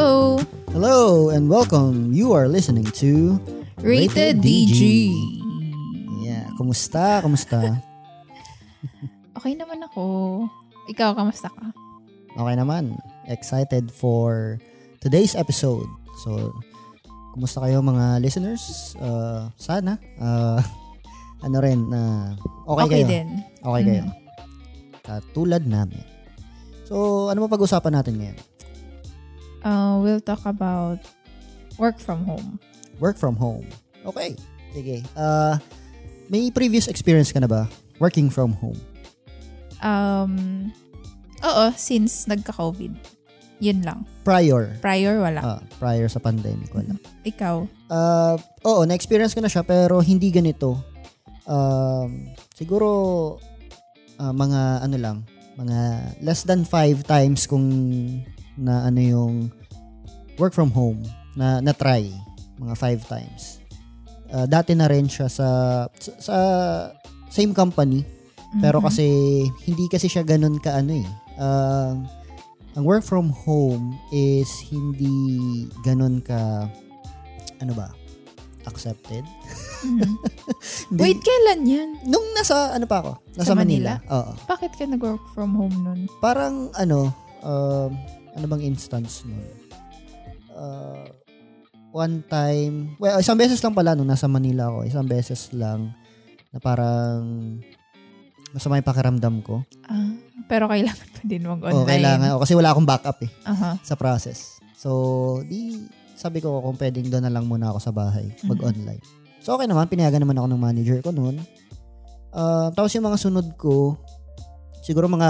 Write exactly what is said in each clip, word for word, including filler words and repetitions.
Hello! Hello and welcome! You are listening to Rated, Rated D G. D G. Yeah, kumusta? Kumusta? Okay naman ako. Ikaw, kamusta ka? Okay naman. Excited for today's episode. So, kumusta kayo mga listeners? Uh, sana. Uh, ano rin, uh, okay, okay kayo. Din. Okay mm-hmm. kayo. Katulad namin. So, ano ba pag-usapan natin ngayon? Uh, we'll talk about work from home. Work from home. Okay. Sige. Uh, may previous experience ka na ba? Working from home? Um, oo, since nagka-COVID. Yun lang. Prior? Prior, wala. Uh, prior sa pandemic, wala. Ikaw? Uh, oo, na-experience ko na siya pero hindi ganito. Um, siguro uh, mga ano lang, mga less than five times kung na ano yung work from home na na-try mga five times. Uh, dati na rin siya sa sa, sa same company pero mm-hmm. kasi hindi kasi siya ganun ka ano eh. Uh, ang work from home is hindi ganun ka ano ba? Accepted. Mm-hmm. Then, wait, kailan yan? Nung nasa ano pa ako? Nasa sa Manila. Manila? Oo. Bakit ka nag-work from home nun? Parang ano uh, ano bang instance nun? Uh, one time, well, isang beses lang pala nung nasa Manila ako, isang beses lang na parang masama yung pakiramdam ko. Uh, pero kailangan pa din mag-online. Oo, kailangan. O, kasi wala akong backup eh uh-huh. sa process. So, di, sabi ko kung pwedeng doon na lang muna ako sa bahay, mm-hmm. mag-online. So, okay naman. Pinayagan naman ako ng manager ko noon. Uh, tapos yung mga sunod ko, siguro mga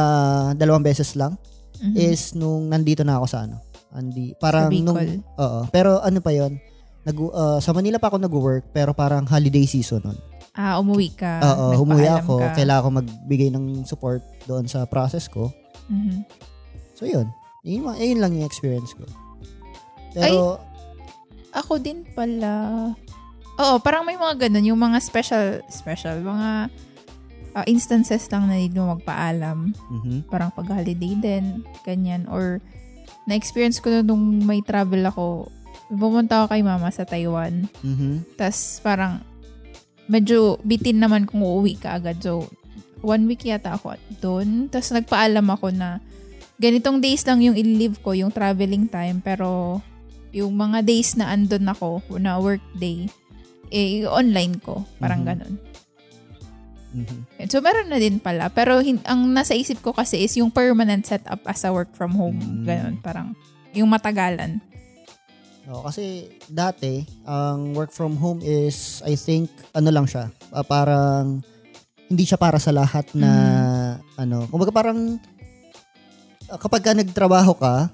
dalawang beses lang, Mm-hmm. is nung nandito na ako sa ano. Andi, parang nung, oo. Pero ano pa yun, nag, uh, sa Manila pa ako nag-work, pero parang holiday season nun. Ah, umuwi ka. Oo, umuwi ako. Ka. Kailangan ko magbigay ng support doon sa process ko. Mm-hmm. So, yun. Yun, yun lang yung experience ko. Pero, ay, ako din pala. Oo, parang may mga ganun. Yung mga special, special, mga Uh, instances lang na need mo magpaalam. Mm-hmm. Parang pag-holiday din, ganyan. Or, na-experience ko na nung may travel ako, bumunta ako kay mama sa Taiwan. Mm-hmm. Tapos, parang, medyo bitin naman kung uuwi ka agad. So, one week yata ako doon. Tapos, nagpaalam ako na, ganitong days lang yung i-leave ko, yung traveling time. Pero, yung mga days na andun ako, na work day, eh, online ko. Parang mm-hmm. ganun. Mm-hmm. So, meron na din pala. Pero hin- ang nasa isip ko kasi is yung permanent setup as a work from home. Mm-hmm. Ganon, parang yung matagalan. O, kasi dati, ang work from home is, I think, ano lang siya. Uh, parang, hindi siya para sa lahat na, mm-hmm. ano, kumbaga parang, uh, kapag ka nagtrabaho ka,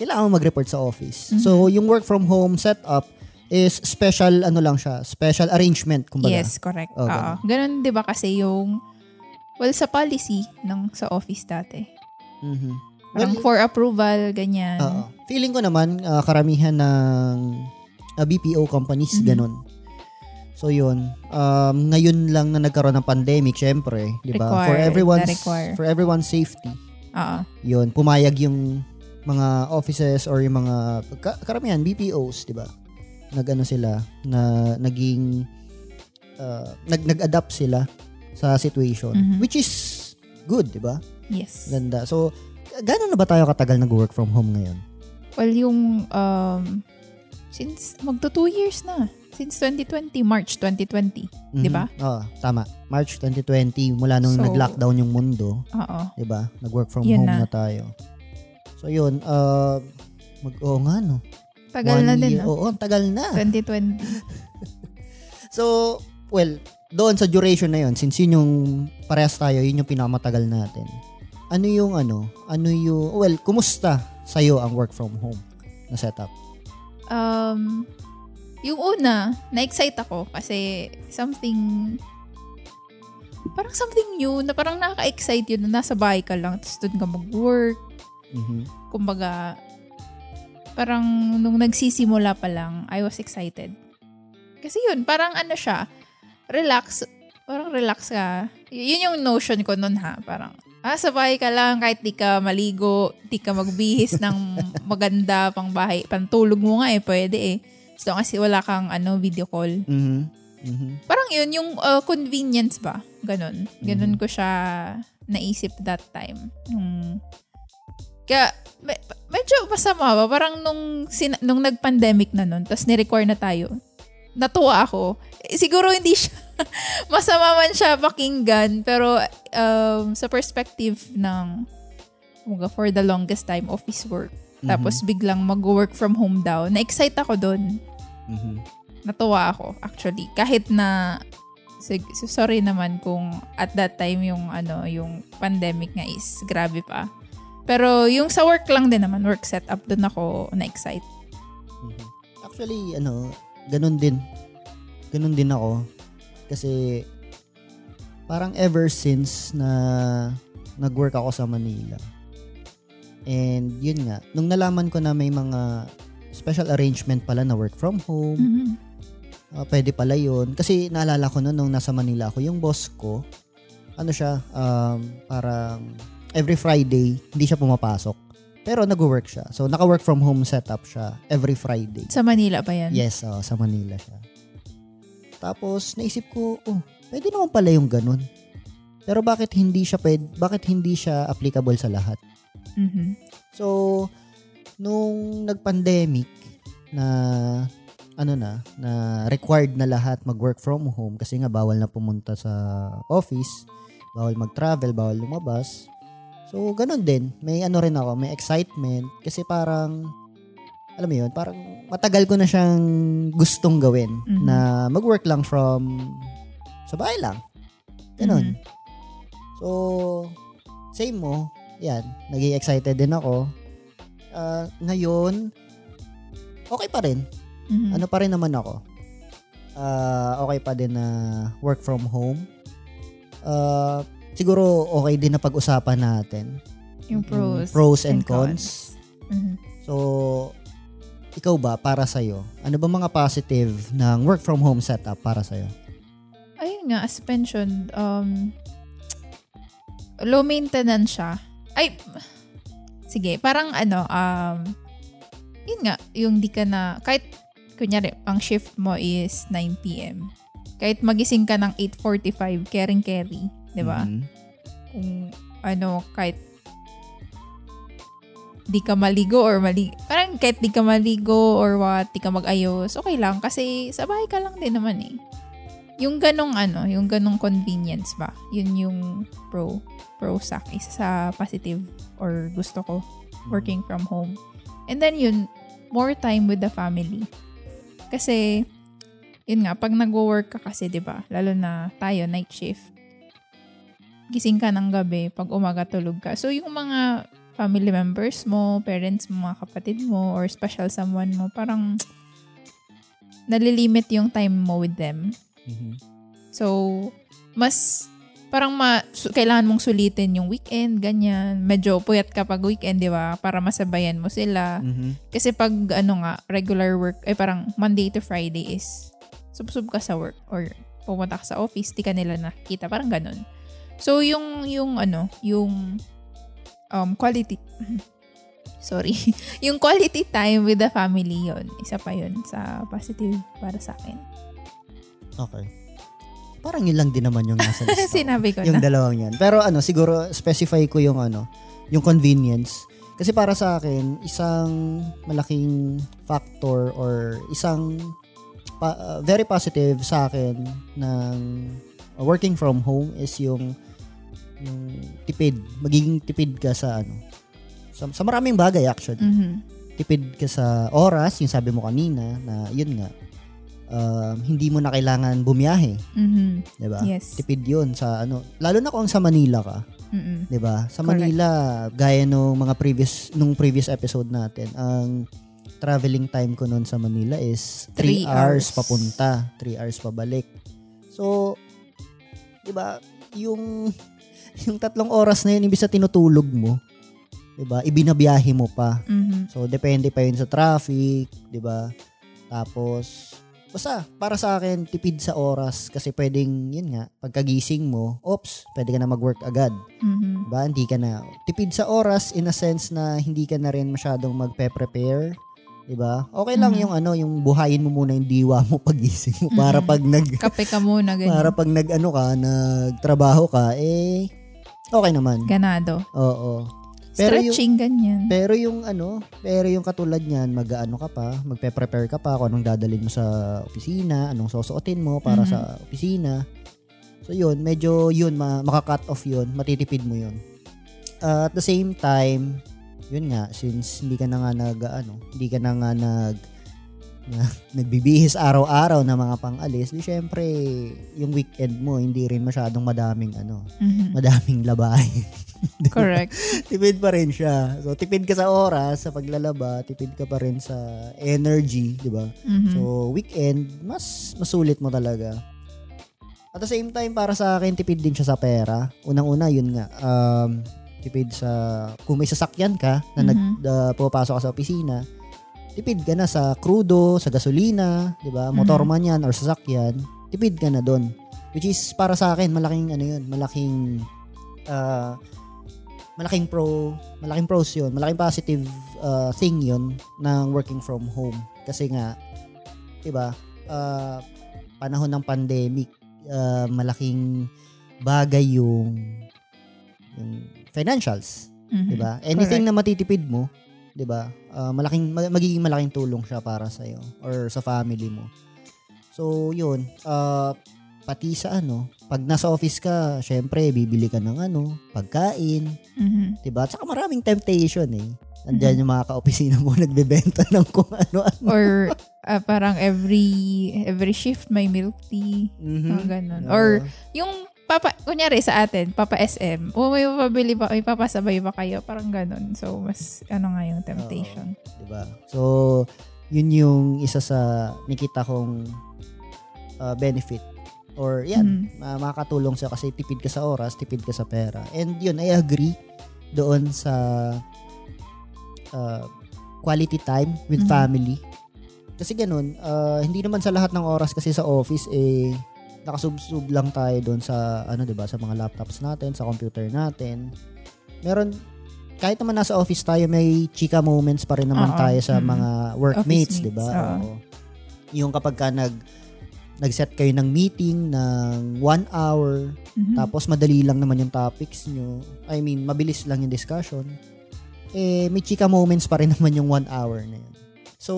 kailangan mo mag-report sa office. Mm-hmm. So, yung work from home setup, is special ano lang siya, special arrangement kumbaga. Yes, correct. Oh, oo. Ganun 'di ba kasi yung well sa policy ng sa office dati. Mhm. Parang well, for approval ganyan. Oo. Feeling ko naman uh, karamihan ng uh, B P O companies mm-hmm. ganun. So 'yun, um ngayon lang na nagkaroon ng pandemic, syempre, 'di ba? For everyone's for everyone's safety. Oo. 'Yun, pumayag yung mga offices or yung mga karamihan B P Os, 'di ba? Nagano sila na naging uh, nag nag-adapt sila sa situation mm-hmm. which is good, 'di ba? Yes. Ganda. So, gaano na ba tayo katagal nag-work from home ngayon? Well, yung um since magto two years na. Since twenty twenty, March twenty twenty, mm-hmm. 'di ba? Oo, tama. March twenty twenty mula nung so, nag-lockdown yung mundo. Oo. 'Di ba? Nag-work from home na. na tayo. So, 'yun, uh mag-o nga no. Tagal na din. Oo, tagal na. twenty twenty So, well, doon sa duration na yun, since yun yung parehas tayo, yun yung pinakamatagal natin. Ano yung ano? Ano yung, well, kumusta sa'yo ang work from home na setup? Um, yung una, na-excite ako kasi something, parang something new na parang nakaka-excite yun na nasa bahay ka lang tapos doon ka mag-work. Mm-hmm. Kumbaga, parang nung nagsisimula pa lang, I was excited. Kasi yun, parang ano siya, relax, parang relax ka. Y- yun yung notion ko nun ha, parang Ah, sa bahay ka lang, kahit di ka maligo, di ka magbihis ng maganda pang bahay. Pantulog mo nga eh, pwede eh. So, kasi wala kang ano, video call. Mm-hmm. Mm-hmm. Parang yun, yung uh, convenience ba? Ganon. Ganon mm-hmm. ko siya naisip that time. Nung... Kaya, me- medyo masama ba? Parang nung, sin- nung nag-pandemic na nun, tapos nirecord na tayo, natuwa ako. Eh, siguro hindi siya masama man siya pakinggan, pero um, sa perspective ng for the longest time office work, mm-hmm. tapos biglang mag-work from home daw, na-excite ako doon. Mm-hmm. Natuwa ako actually, kahit na sig- sorry naman kung at that time yung ano yung pandemic nga is grabe pa, pero yung sa work lang din naman, work setup, doon ako na-excite. Mm-hmm. Actually ano, ganun din ganun din ako. Kasi parang ever since na nag-work ako sa Manila. And yun nga, nung nalaman ko na may mga special arrangement pala na work from home, mm-hmm. uh, pwede pala yun. Kasi naalala ko noon nung nasa Manila ako, yung boss ko, ano siya, um, parang every Friday, hindi siya pumapasok. Pero nag-work siya. So naka-work from home setup siya every Friday. Sa Manila pa yan? Yes, uh, sa Manila siya. Tapos naisip ko, oh, pwede naman pala yung ganun. Pero bakit hindi siya pwede, bakit hindi siya applicable sa lahat? Mm-hmm. So, nung nag-pandemic na ano na, na required na lahat mag-work from home kasi nga bawal na pumunta sa office, bawal mag-travel, bawal lumabas. So, ganun din. May ano rin ako, may excitement kasi parang alam mo yun, parang matagal ko na siyang gustong gawin, mm-hmm. na mag-work lang from sa bahay lang. Ganun. Mm-hmm. So, same mo. Yan. Naging excited din ako. Uh, ngayon, okay pa rin. Mm-hmm. Ano pa rin naman ako. Uh, okay pa din na work from home. Uh, siguro, okay din na pag-usapan natin. Yung pros. Yung pros and, and cons. cons. Mm-hmm. So, ikaw ba, para sa'yo, ano ba mga positive ng work from home setup para sa'yo? Ayun nga, as mentioned, um, low maintenance siya. Ay, sige, parang ano, um, yun nga, yung di ka na, kahit, kunyari, ang shift mo is nine p.m. Kahit magising ka ng eight forty-five, caring-carry, di ba? Mm-hmm. Kung ano, kahit di ka maligo or mali parang kahit di ka maligo or what, di ka mag-ayos, okay lang kasi sa bahay ka lang din naman eh. Yung ganong ano, yung ganong convenience ba, yun yung pro pro sa isa sa positive or gusto ko working from home. And then yun, more time with the family. Kasi yun nga, pag nagwo-work ka kasi, 'di ba? Lalo na tayo night shift. Gising ka ng gabi, pag umaga tulog ka. So yung mga family members mo, parents mo, mga kapatid mo, or special someone mo, parang nalilimit yung time mo with them. Mm-hmm. So, mas, parang ma, su- kailangan mong sulitin yung weekend, ganyan. Medyo puyat ka pag weekend, di ba? Para masabayan mo sila. Mm-hmm. Kasi pag, ano nga, regular work, ay parang Monday to Friday is, sub-sub ka sa work, or pumunta ka sa office, di ka nila nakikita, parang ganun. So, yung, yung, ano, yung, um quality sorry yung quality time with the family, yon isa pa yon sa positive para sa akin. Okay, parang yun lang din naman yung nasa list. Sinabi ko yung na yung dalawang yan, pero ano, siguro specify ko yung ano, yung convenience, kasi para sa akin isang malaking factor or isang pa, uh, very positive sa akin ng uh, working from home is yung yung tipid, magiging tipid ka sa ano, sa, sa maraming bagay actually. Mm-hmm. Tipid ka sa oras, yung sabi mo kanina na yun nga, uh, hindi mo na kailangan bumiyahe. Mm-hmm. Diba? Yes. Tipid yun sa ano, lalo na kung sa Manila ka. Mm-hmm. Diba? Sa Manila, correct. Gaya nung mga previous, nung previous episode natin, ang traveling time ko noon sa Manila is three hours papunta, three hours pabalik. So, diba, yung yung tatlong oras na yun, imbis na tinutulog mo, diba, ibinabiyahe mo pa. Mm-hmm. So, depende pa yun sa traffic, diba? Tapos, Basta, para sa akin, tipid sa oras kasi pwedeng, yun nga, pagkagising mo, oops, pwede ka na mag-work agad. Mm-hmm. Ba, hindi ka na. Tipid sa oras in a sense na hindi ka na rin masyadong magpe-prepare. Diba? Okay lang mm-hmm. yung ano, yung buhayin mo muna yung diwa mo pagising mo para mm-hmm. pag nag... Kape ka muna, ganyan. Para pag nag-ano ka, nagtrabaho ka, eh, okay naman. Ganado. Oo, oo. Pero stretching, yung, ganyan. Pero yung ano, pero yung katulad niyan, mag-ano ka pa, magpe-prepare ka pa kung anong dadalhin mo sa opisina, anong susuotin mo para mm-hmm. sa opisina. So yun, medyo yun, maka-cut off yun, matitipid mo yun. Uh, at the same time, yun nga, since hindi ka na nga nag, ano, hindi ka na nga nag, na, nagbibihis araw-araw na mga pang-alis, di syempre, yung weekend mo, hindi rin masyadong madaming, ano, mm-hmm. madaming labahin. Correct. Tipid pa rin siya. So, tipid ka sa oras, sa paglalaba, tipid ka pa rin sa energy, di ba? Mm-hmm. So, weekend, mas masulit mo talaga. At the same time, para sa akin, tipid din siya sa pera. Unang-una, yun nga, um, tipid sa, kung may sasakyan ka, na mm-hmm. nagpapasok uh, ka sa opisina, tipid ka na sa krudo, sa gasolina, di ba? Motor mm-hmm. man yan, or sasakyan, tipid ka na dun. Which is, para sa akin, malaking, ano yun, malaking, ah, uh, Malaking pro, malaking pros yun. Malaking positive uh, thing yun ng working from home. Kasi nga, diba, uh, panahon ng pandemic, uh, malaking bagay yung, yung financials. Mm-hmm. Diba? Anything Correct. Na matitipid mo, diba, uh, malaking, magiging malaking tulong siya para sa'yo or sa family mo. So, yun. Uh, pati sa ano, pag nasa office ka, syempre, bibili ka ng ano, pagkain, mm-hmm. diba? At saka maraming temptation eh. Andiyan mm-hmm. yung mga ka-opisina mo, nagbebenta ng kung ano-ano. Or uh, parang every every shift may milk tea, mm-hmm. o ganun. Uh, Or yung, papa, kunyari sa atin, Papa S M, o may papabili ba, may papasabay ba kayo? Parang ganun. So, mas ano nga yung temptation. Uh, diba? So, yun yung isa sa nakita kong uh, benefit. Or yan, mm-hmm. uh, makakatulong siya kasi tipid ka sa oras, tipid ka sa pera. And yun, I agree doon sa uh, quality time with mm-hmm. family. Kasi ganun, uh, hindi naman sa lahat ng oras kasi sa office, eh, nakasubsub lang tayo doon sa, ano diba, sa mga laptops natin, sa computer natin. Meron, kahit naman nasa office tayo, may chika moments pa rin naman uh-oh. Tayo sa mm-hmm. mga workmates, diba? Uh-oh. Yung kapag ka nag, nag-set kayo ng meeting ng one hour, mm-hmm. tapos madali lang naman yung topics nyo. I mean, mabilis lang yung discussion. Eh, may chika moments pa rin naman yung one hour na yun. So,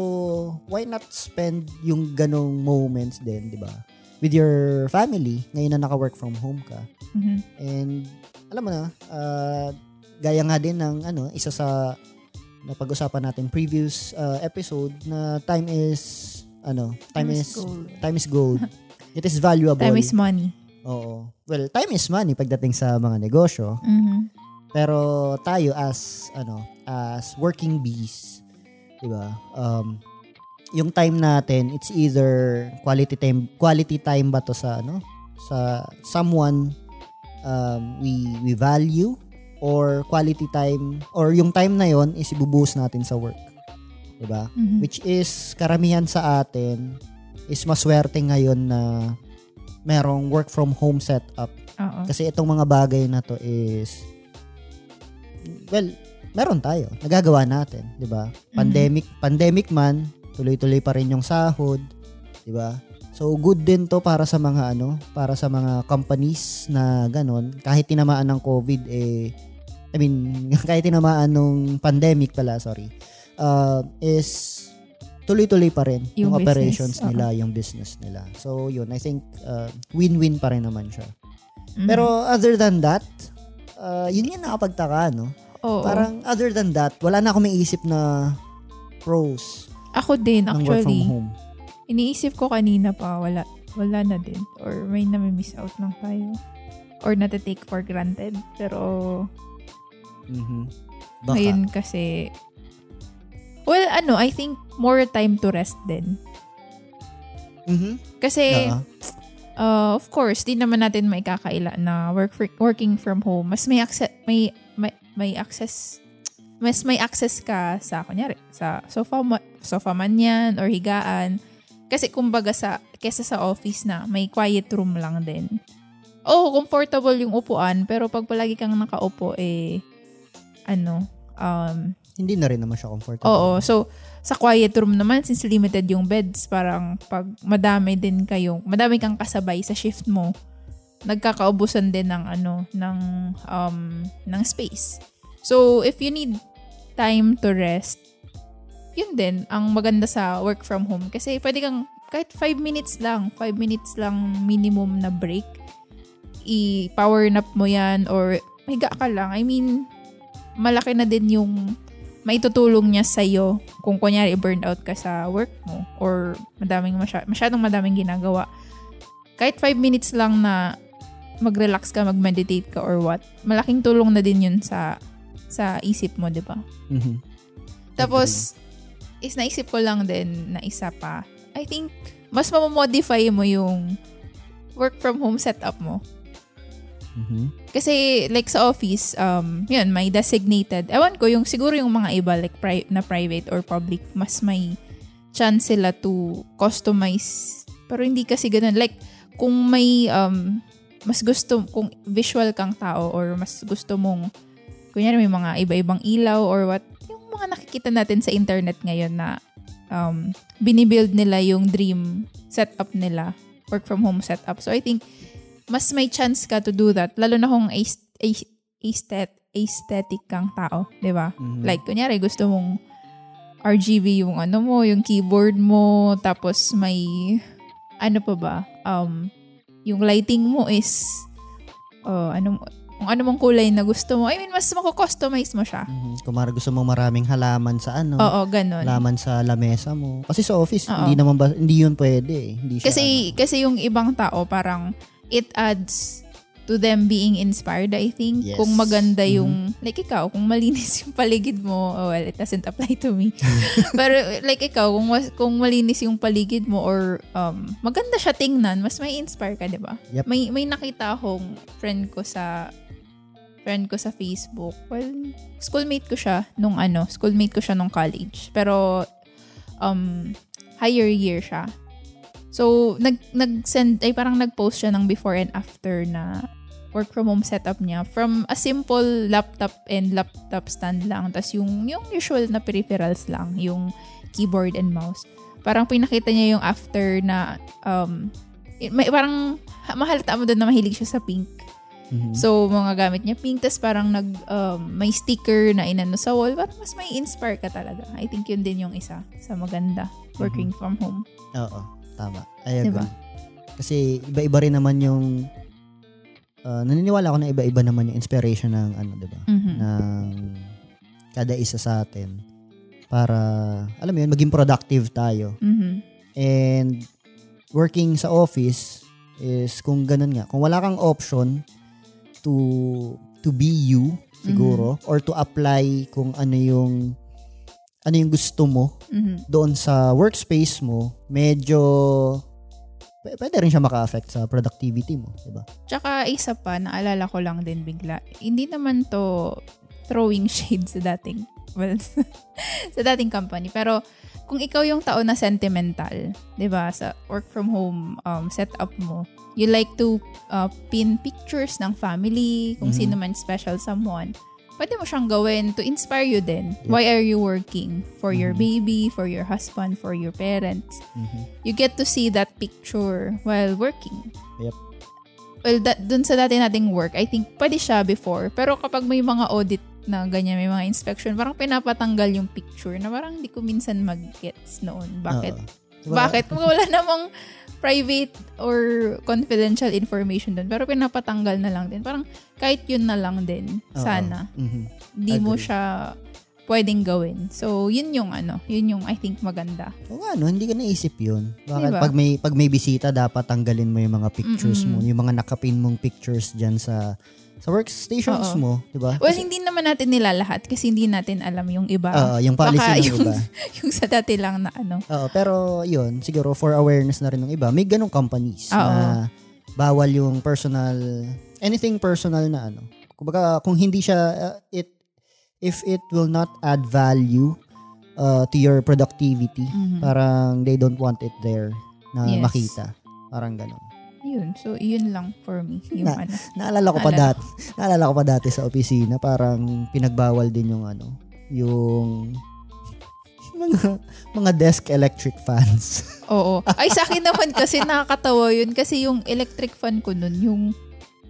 why not spend yung ganong moments din, di ba? With your family, ngayon na naka-work from home ka. Mm-hmm. And, alam mo na, uh, gaya nga din ng ano, isa sa napag-usapan natin previous uh, episode na time is ano, time, time is, is gold. Time is gold. It is valuable. Time is money. Oo. Well, time is money pagdating sa mga negosyo. Mm-hmm. Pero tayo as ano, as working bees, 'di ba? Um, yung time natin, it's either quality time, quality time ba to sa ano, sa someone um, we we value or quality time or yung time na yon is ibubuhos natin sa work. Diba? Mm-hmm. Which is, karamihan sa atin is maswerte ngayon na merong work from home setup. Uh-oh. Kasi itong mga bagay na to is, well, meron tayo. Nagagawa natin. Diba? Pandemic, mm-hmm. pandemic man, tuloy-tuloy pa rin yung sahod. Diba? So, good din to para sa mga ano, para sa mga companies na ganon. Kahit tinamaan ng COVID, eh, I mean, kahit tinamaan ng pandemic pala, sorry. Uh, is tuloy-tuloy pa rin yung, yung operations nila, okay. yung business nila. So, yun. I think uh, win-win pa rin naman siya. Mm-hmm. Pero other than that, uh, yun yung nakapagtaka, no? Oo. Parang other than that, wala na akong maiisip na pros. Ako din, ng actually. Work from home. Iniisip ko kanina pa, wala wala na din. Or may nami-miss out lang tayo. Or nati-take for granted. Pero, mm-hmm. Baka. Ngayon kasi, well, ano, I think more time to rest din. Mm-hmm. Kasi, uh-huh. uh, of course, di naman natin may kakaila na work for, working from home. Mas may access, may, may, may access, mas may access ka sa, kunyari, sa sofa, sofa man yan or higaan. Kasi kumbaga sa, kesa sa office na may quiet room lang din. Oh, comfortable yung upuan pero pag palagi kang nakaupo eh ano, um hindi na rin naman siya comfortable. Oo, so sa quiet room naman since limited yung beds, parang pag madami din kayo, madami kang kasabay sa shift mo, nagkakaubusan din ng ano ng um ng space. So if you need time to rest, yun din ang maganda sa work from home kasi pwede kang kahit five minutes lang, five minutes lang minimum na break. I-power nap mo yan or higa ka lang. I mean, malaki na din yung maitutulong niya sa'yo kung kunyari burnout ka sa work mo or madaming masy- masyadong madaming ginagawa. Kahit five minutes lang na mag-relax ka, mag-meditate ka or what, malaking tulong na din yun sa sa isip mo, di ba? Mm-hmm. Tapos, is naisip ko lang din na isa pa. I think, mas mamamodify mo yung work from home setup mo. Mm-hmm. Kasi, like sa office, um, yun, may designated. Ewan ko, yung siguro yung mga iba, like pri- na private or public, mas may chance sila to customize. Pero hindi kasi ganun. Like, kung may, um, mas gusto, kung visual kang tao or mas gusto mong, kunyari may mga iba-ibang ilaw or what, yung mga nakikita natin sa internet ngayon na um, binibuild nila yung dream setup nila, work from home setup. So I think mas may chance ka to do that, lalo na kung aesthet, aesthetic kang tao, di ba? Mm-hmm. Like, kunyari gusto mong R G B yung ano mo, yung keyboard mo, tapos may ano pa ba, um, yung lighting mo is uh, ano mo, kung ano mong kulay na gusto mo. I mean, mas mako-customize mo siya. Mm-hmm. Kung mara gusto mong maraming halaman sa ano. Oo, ganun. Halaman sa lamesa mo. Kasi sa office, oo, hindi naman ba, hindi yun pwede. Hindi siya, kasi, ano, kasi yung ibang tao, parang it adds to them being inspired, I think. Yes. Kung maganda yung, mm-hmm, like ikaw, kung malinis yung paligid mo, oh, well, it doesn't apply to me. Pero like ikaw, kung, kung malinis yung paligid mo or um, maganda siya tingnan, mas may inspire ka, di ba? Yep. May, may nakita akong friend ko sa friend ko sa Facebook. Well, schoolmate ko siya nung ano, schoolmate ko siya nung college. Pero um higher year siya. So nag nag-send ay parang nag-post siya ng before and after na work from home setup niya from a simple laptop and laptop stand lang, tas yung yung usual na peripherals lang, yung keyboard and mouse. Parang pinakita niya yung after na um may, parang mahalata mo doon na mahilig siya sa pink. Mm-hmm. So, mga gamit niya pink, tas parang nag, um, may sticker na inano sa wall. Parang mas may inspire ka talaga. I think yun din yung isa sa maganda, working mm-hmm. from home. Oo, tama. I agree. Diba? Kasi iba-iba rin naman yung, uh, naniniwala ako na iba-iba naman yung inspiration ng, ano, diba? Mm-hmm. Ng kada isa sa atin. Para, alam mo yun, maging productive tayo. Mm-hmm. And, working sa office is kung ganun nga. Kung wala kang option, to to be you siguro, mm-hmm, or to apply kung ano yung ano yung gusto mo, mm-hmm, doon sa workspace mo, medyo p- pwede rin siya maka-affect sa productivity mo, diba? Tsaka isa pa, naalala ko lang din bigla, hindi naman to throwing shade sa dating well sa dating company, pero kung ikaw yung tao na sentimental, diba, sa work from home um, setup mo, you like to uh, pin pictures ng family, kung mm-hmm. sino man special someone, pwede mo siyang gawin to inspire you din. Yep. Why are you working? For mm-hmm. your baby, for your husband, for your parents. Mm-hmm. You get to see that picture while working. Yep. Well, that, dun sa dati nating work, I think pwede siya before, pero kapag may mga audit na ganyan, may mga inspection, parang pinapatanggal yung picture na parang hindi ko minsan mag-gets noon. Bakit? Uh, Bakit? Wala namang private or confidential information doon. Pero pinapatanggal na lang din. Parang kahit yun na lang din. Uh, sana. Uh-huh. Di mo siya pwedeng gawin. So, yun yung ano, yun yung I think maganda. O ano, hindi ka naisip yun. Bakit diba? pag may pag may bisita, dapat tanggalin mo yung mga pictures mm-hmm. mo. Yung mga nakapin mong pictures dyan sa sa workstations Oo. mo, di ba? Well, kasi, hindi naman natin nilalahat kasi hindi natin alam yung iba. Oo, yung policy Baka ng yung, iba. Yung sa dati lang na ano. Oo, pero yun, siguro for awareness na rin ng iba, may ganong companies Oo. na bawal yung personal, anything personal na ano. Kumbaga, kung hindi siya, uh, it if it will not add value uh, to your productivity, mm-hmm. parang they don't want it there. na yes. makita. Parang ganun. Yun. So, yun lang for me. Yung na, ano. Naalala ko pa dati. Naalala ko pa dati sa opisina, parang pinagbawal din yung ano, yung mga, mga desk electric fans. Oo. Ay, sa akin naman kasi nakakatawa yun. Kasi yung electric fan ko nun, yung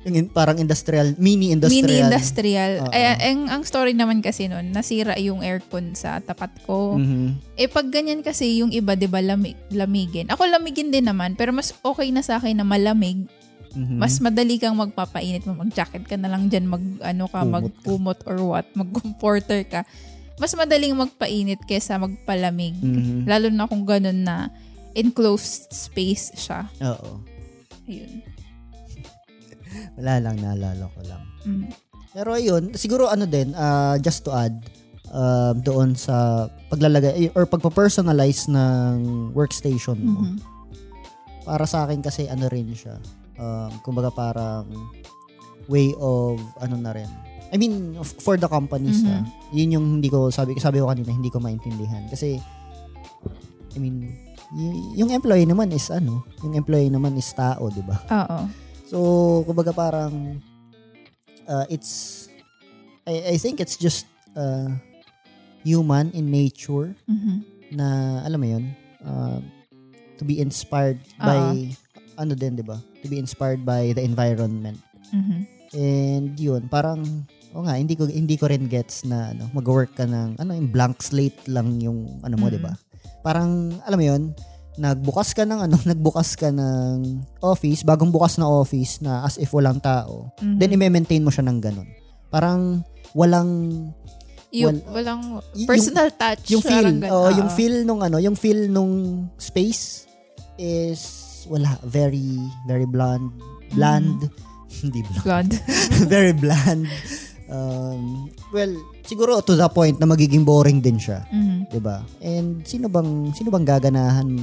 Yung in, parang industrial, mini-industrial. Mini-industrial. Ay, ang, ang story naman kasi nun, nasira yung aircon sa tapat ko. Mm-hmm. Eh pag ganyan kasi, yung iba, diba, lami, lamigin. Ako lamigin din naman, pero mas okay na sa akin na malamig. Mm-hmm. Mas madali kang magpapainit mo. Mag-jacket ka na lang dyan, mag, ano ka, Pumot magkumot ka. Or what, mag-comforter ka. Mas madaling magpainit kesa magpalamig. Mm-hmm. Lalo na kung ganun na enclosed space siya. Oo. Ayun. Wala lang, naalala ko lang. Mm. Pero ayun, siguro ano din, uh, just to add, uh, doon sa paglalagay or pagpa-personalize ng workstation mo. Mm-hmm. Para sa akin kasi ano rin siya. Um, kumbaga parang way of ano na rin. I mean, for the companies. Mm-hmm. Ha, yun yung hindi ko, sabi, sabi ko kanina, hindi ko maintindihan. Kasi, I mean, y- yung employee naman is ano, yung employee naman is tao, di ba? Oo. So, kumbaga parang uh, it's I, I think it's just uh, human in nature. Mm-hmm. Na alam mo yun, uh, to be inspired by uh-huh. ano din, di ba? To be inspired by the environment. Mm-hmm. And yun, parang o oh nga, hindi ko hindi ko rin gets na ano, mag-work ka ng ano, yung blank slate lang yung ano mo, mm-hmm. di ba? Parang alam mo yun, nagbukas ka ng ano, nagbukas ka ng office, bagong bukas na office na as if walang tao. Mm-hmm. Then i-maintain mo siya ng ganun. Parang walang yung, wal, walang personal yung, touch. Yung feel, oh, yung feel nung ano, yung feel nung space is wala, very very bland, bland, mm-hmm. hindi bland. Very bland. Um, well, siguro to the point na magiging boring din siya, mm-hmm. 'di ba? And sino bang sino bang gaganahan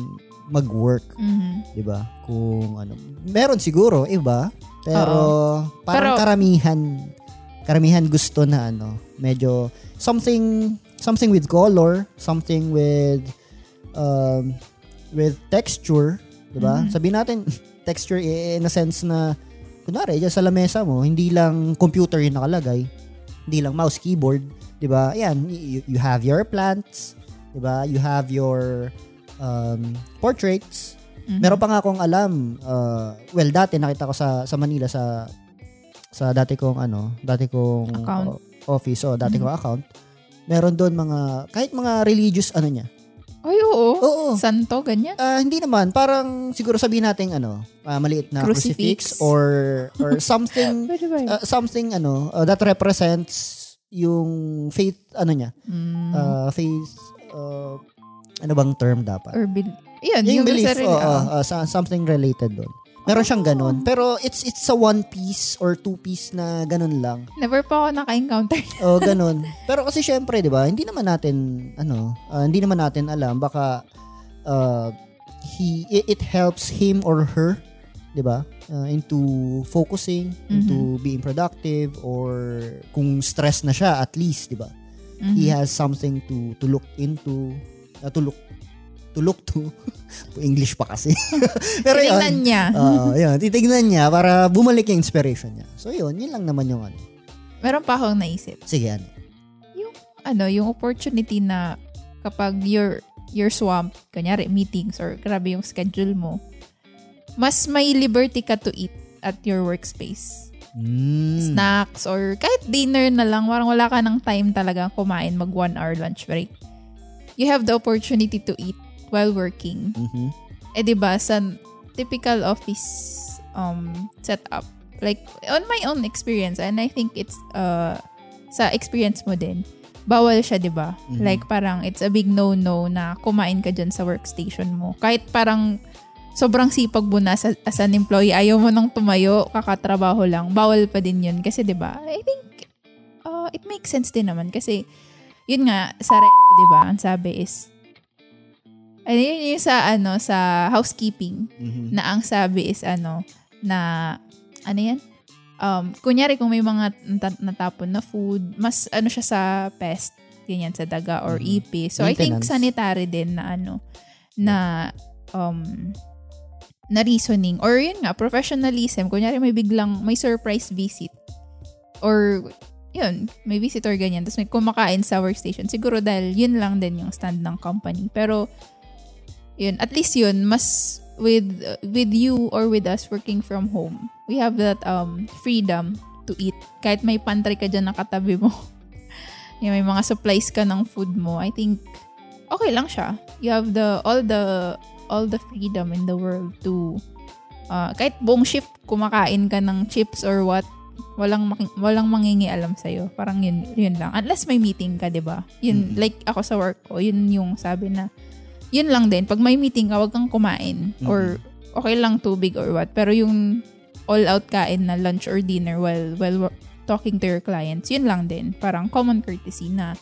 mag-work, mm-hmm. 'di ba? Kung ano, meron siguro iba, pero Uh-oh. parang pero, karamihan karamihan gusto na ano, medyo something something with color, something with um with texture, 'di ba? Mm-hmm. Sabihin natin texture in a sense na kunwari, dyan sa lamesa mo, hindi lang computer yung nakalagay, hindi lang mouse, keyboard, di ba? Ayan, you, you have your plants, di ba? You have your um, portraits. Mm-hmm. Meron pa nga akong alam, uh, well, dati nakita ko sa, sa Manila, sa sa dati kong, ano, dati kong account. office, o dati mm-hmm. kong account, meron doon mga, kahit mga religious, ano niya. Ay, oo. oo. Santo, ganyan? Uh, hindi naman. Parang siguro sabihin natin, ano, uh, maliit na crucifix, crucifix or or something, uh, something, ano, uh, that represents yung faith, ano niya, mm. uh, faith, uh, ano bang term dapat? Or bil- yan, yung, yung belief. Sarili, oh, oh. Uh, uh, something related doon. Meron oh. siyang ganun. Pero it's it's a one-piece or two-piece na ganun lang. Never pa ako naka-encounter. O, oh, ganun. Pero kasi syempre, di ba, hindi naman natin, ano, uh, hindi naman natin alam. Baka, uh, he it helps him or her, di ba, uh, into focusing, into mm-hmm. being productive, or kung stress na siya, at least, di ba, mm-hmm. he has something to to look into, uh, to look to look to. English pa kasi. Pero titignan yun, niya. Uh, yun, titignan niya para bumalik yung inspiration niya. So yun, yun lang naman yung ano. Meron pa akong naisip. Sige, ano? Yung, ano, yung opportunity na kapag you're, you're swamped, kanyari meetings or grabe yung schedule mo, mas may liberty ka to eat at your workspace. Mm. Snacks or kahit dinner na lang, parang wala ka ng time talaga kumain, mag one hour lunch break. You have the opportunity to eat while working. Mm-hmm. Eh, diba, sa typical office um, setup, like, on my own experience, and I think it's, uh, sa experience mo din, bawal siya, diba? Mm-hmm. Like, parang, it's a big no-no na kumain ka dyan sa workstation mo. Kahit parang, sobrang sipag mo na sa, as an employee, ayaw mo nang tumayo, kakatrabaho lang, bawal pa din yun. Kasi, diba, I think, uh, it makes sense din naman. Kasi, yun nga, sa re, diba, ang sabi is, ano yun yung sa, ano, sa housekeeping, mm-hmm. na ang sabi is, ano, na, ano yan? Um, kunyari, kung may mga natapon na food, mas, ano siya sa pest, ganyan, sa daga or mm-hmm. ipi. So, I think sanitary din na, ano, na, um, na reasoning. Or yun nga, professionalism. Kunyari may biglang, may surprise visit. Or yun, may visit or ganyan. Tapos may kumakain sa workstation. Siguro dahil yun lang din yung stand ng company. Pero yun, at least yun, mas with with you or with us working from home, we have that um freedom to eat. Kahit may pantry ka dyan nakatabi mo, yung may mga supplies ka ng food mo, I think okay lang siya. You have the all the all the freedom in the world to uh, kahit buong shift kumakain ka ng chips or what, walang maki- walang mangingialam sa'yo. Parang yun, yun lang. Unless may meeting ka, diba? Yun, mm. like ako sa work ko, yun yung sabi na yun lang din. Pag may meeting ka, wag kang kumain. Mm-hmm. Or okay lang tubig or what. Pero yung all-out kain na lunch or dinner while while talking to your clients, yun lang din. Parang common courtesy na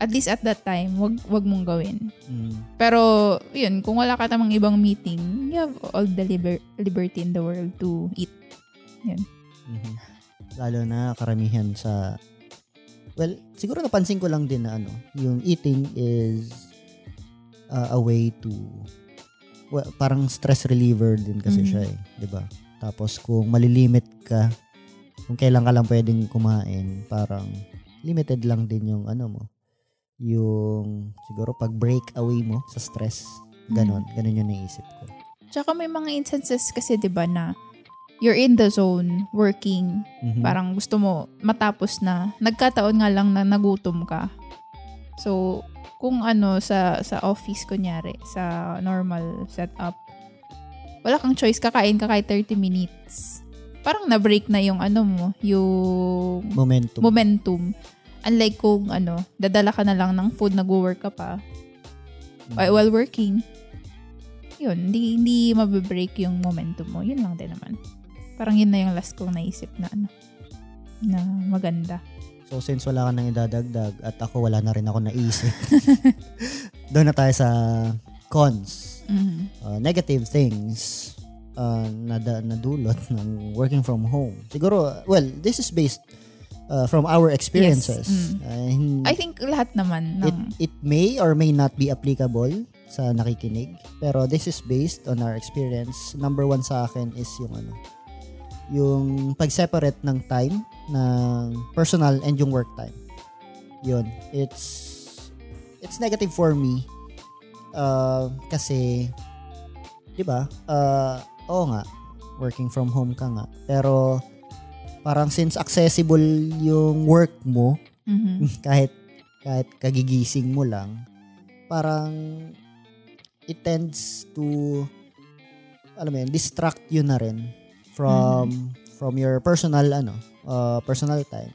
at least at that time, wag wag mong gawin. Mm-hmm. Pero yun, kung wala ka namang ibang meeting, you have all the liber- liberty in the world to eat. Yun. Mm-hmm. Lalo na karamihan sa... Well, siguro napansin ko lang din na ano, yung eating is... Uh, a way to well, parang stress reliever din kasi mm-hmm. siya eh, 'di ba? Tapos kung malilimit ka, kung kailan ka lang pwedeng kumain, parang limited lang din yung ano mo, yung siguro pag break away mo sa stress, ganun, mm-hmm. ganun yung naisip ko. Tsaka may mga instances kasi 'di ba na you're in the zone working, mm-hmm. parang gusto mo matapos na, nagkataon nga lang na nagutom ka. So kung ano sa sa office kunyari, sa normal setup, wala kang choice, kakain ka kahit thirty minutes. Parang na-break na yung ano mo, yung momentum. momentum. Unlike kung ano, dadala ka na lang ng food, nag-work ka pa while working. Yun, hindi hindi mabe-break yung momentum mo. Yun lang din naman. Parang yun na yung last kong naisip na ano, na maganda. So, since wala ka nang idadagdag at ako wala na rin ako naisip, doon na tayo sa cons. Mm-hmm. Uh, negative things uh, na nadulot ng working from home. Siguro, well, this is based uh, from our experiences. Yes. Mm. Uh, I think lahat naman. Ng... It, it may or may not be applicable sa nakikinig. Pero this is based on our experience. Number one sa akin is yung ano, yung pag-separate ng time ng personal and yung work time. Yun. It's it's negative for me uh, kasi di ba? Uh, oo nga. Working from home ka nga. Pero parang since accessible yung work mo, mm-hmm. kahit kahit kagigising mo lang, parang it tends to alam mo yun, distract you na rin from mm-hmm. from your personal ano uh, personal time.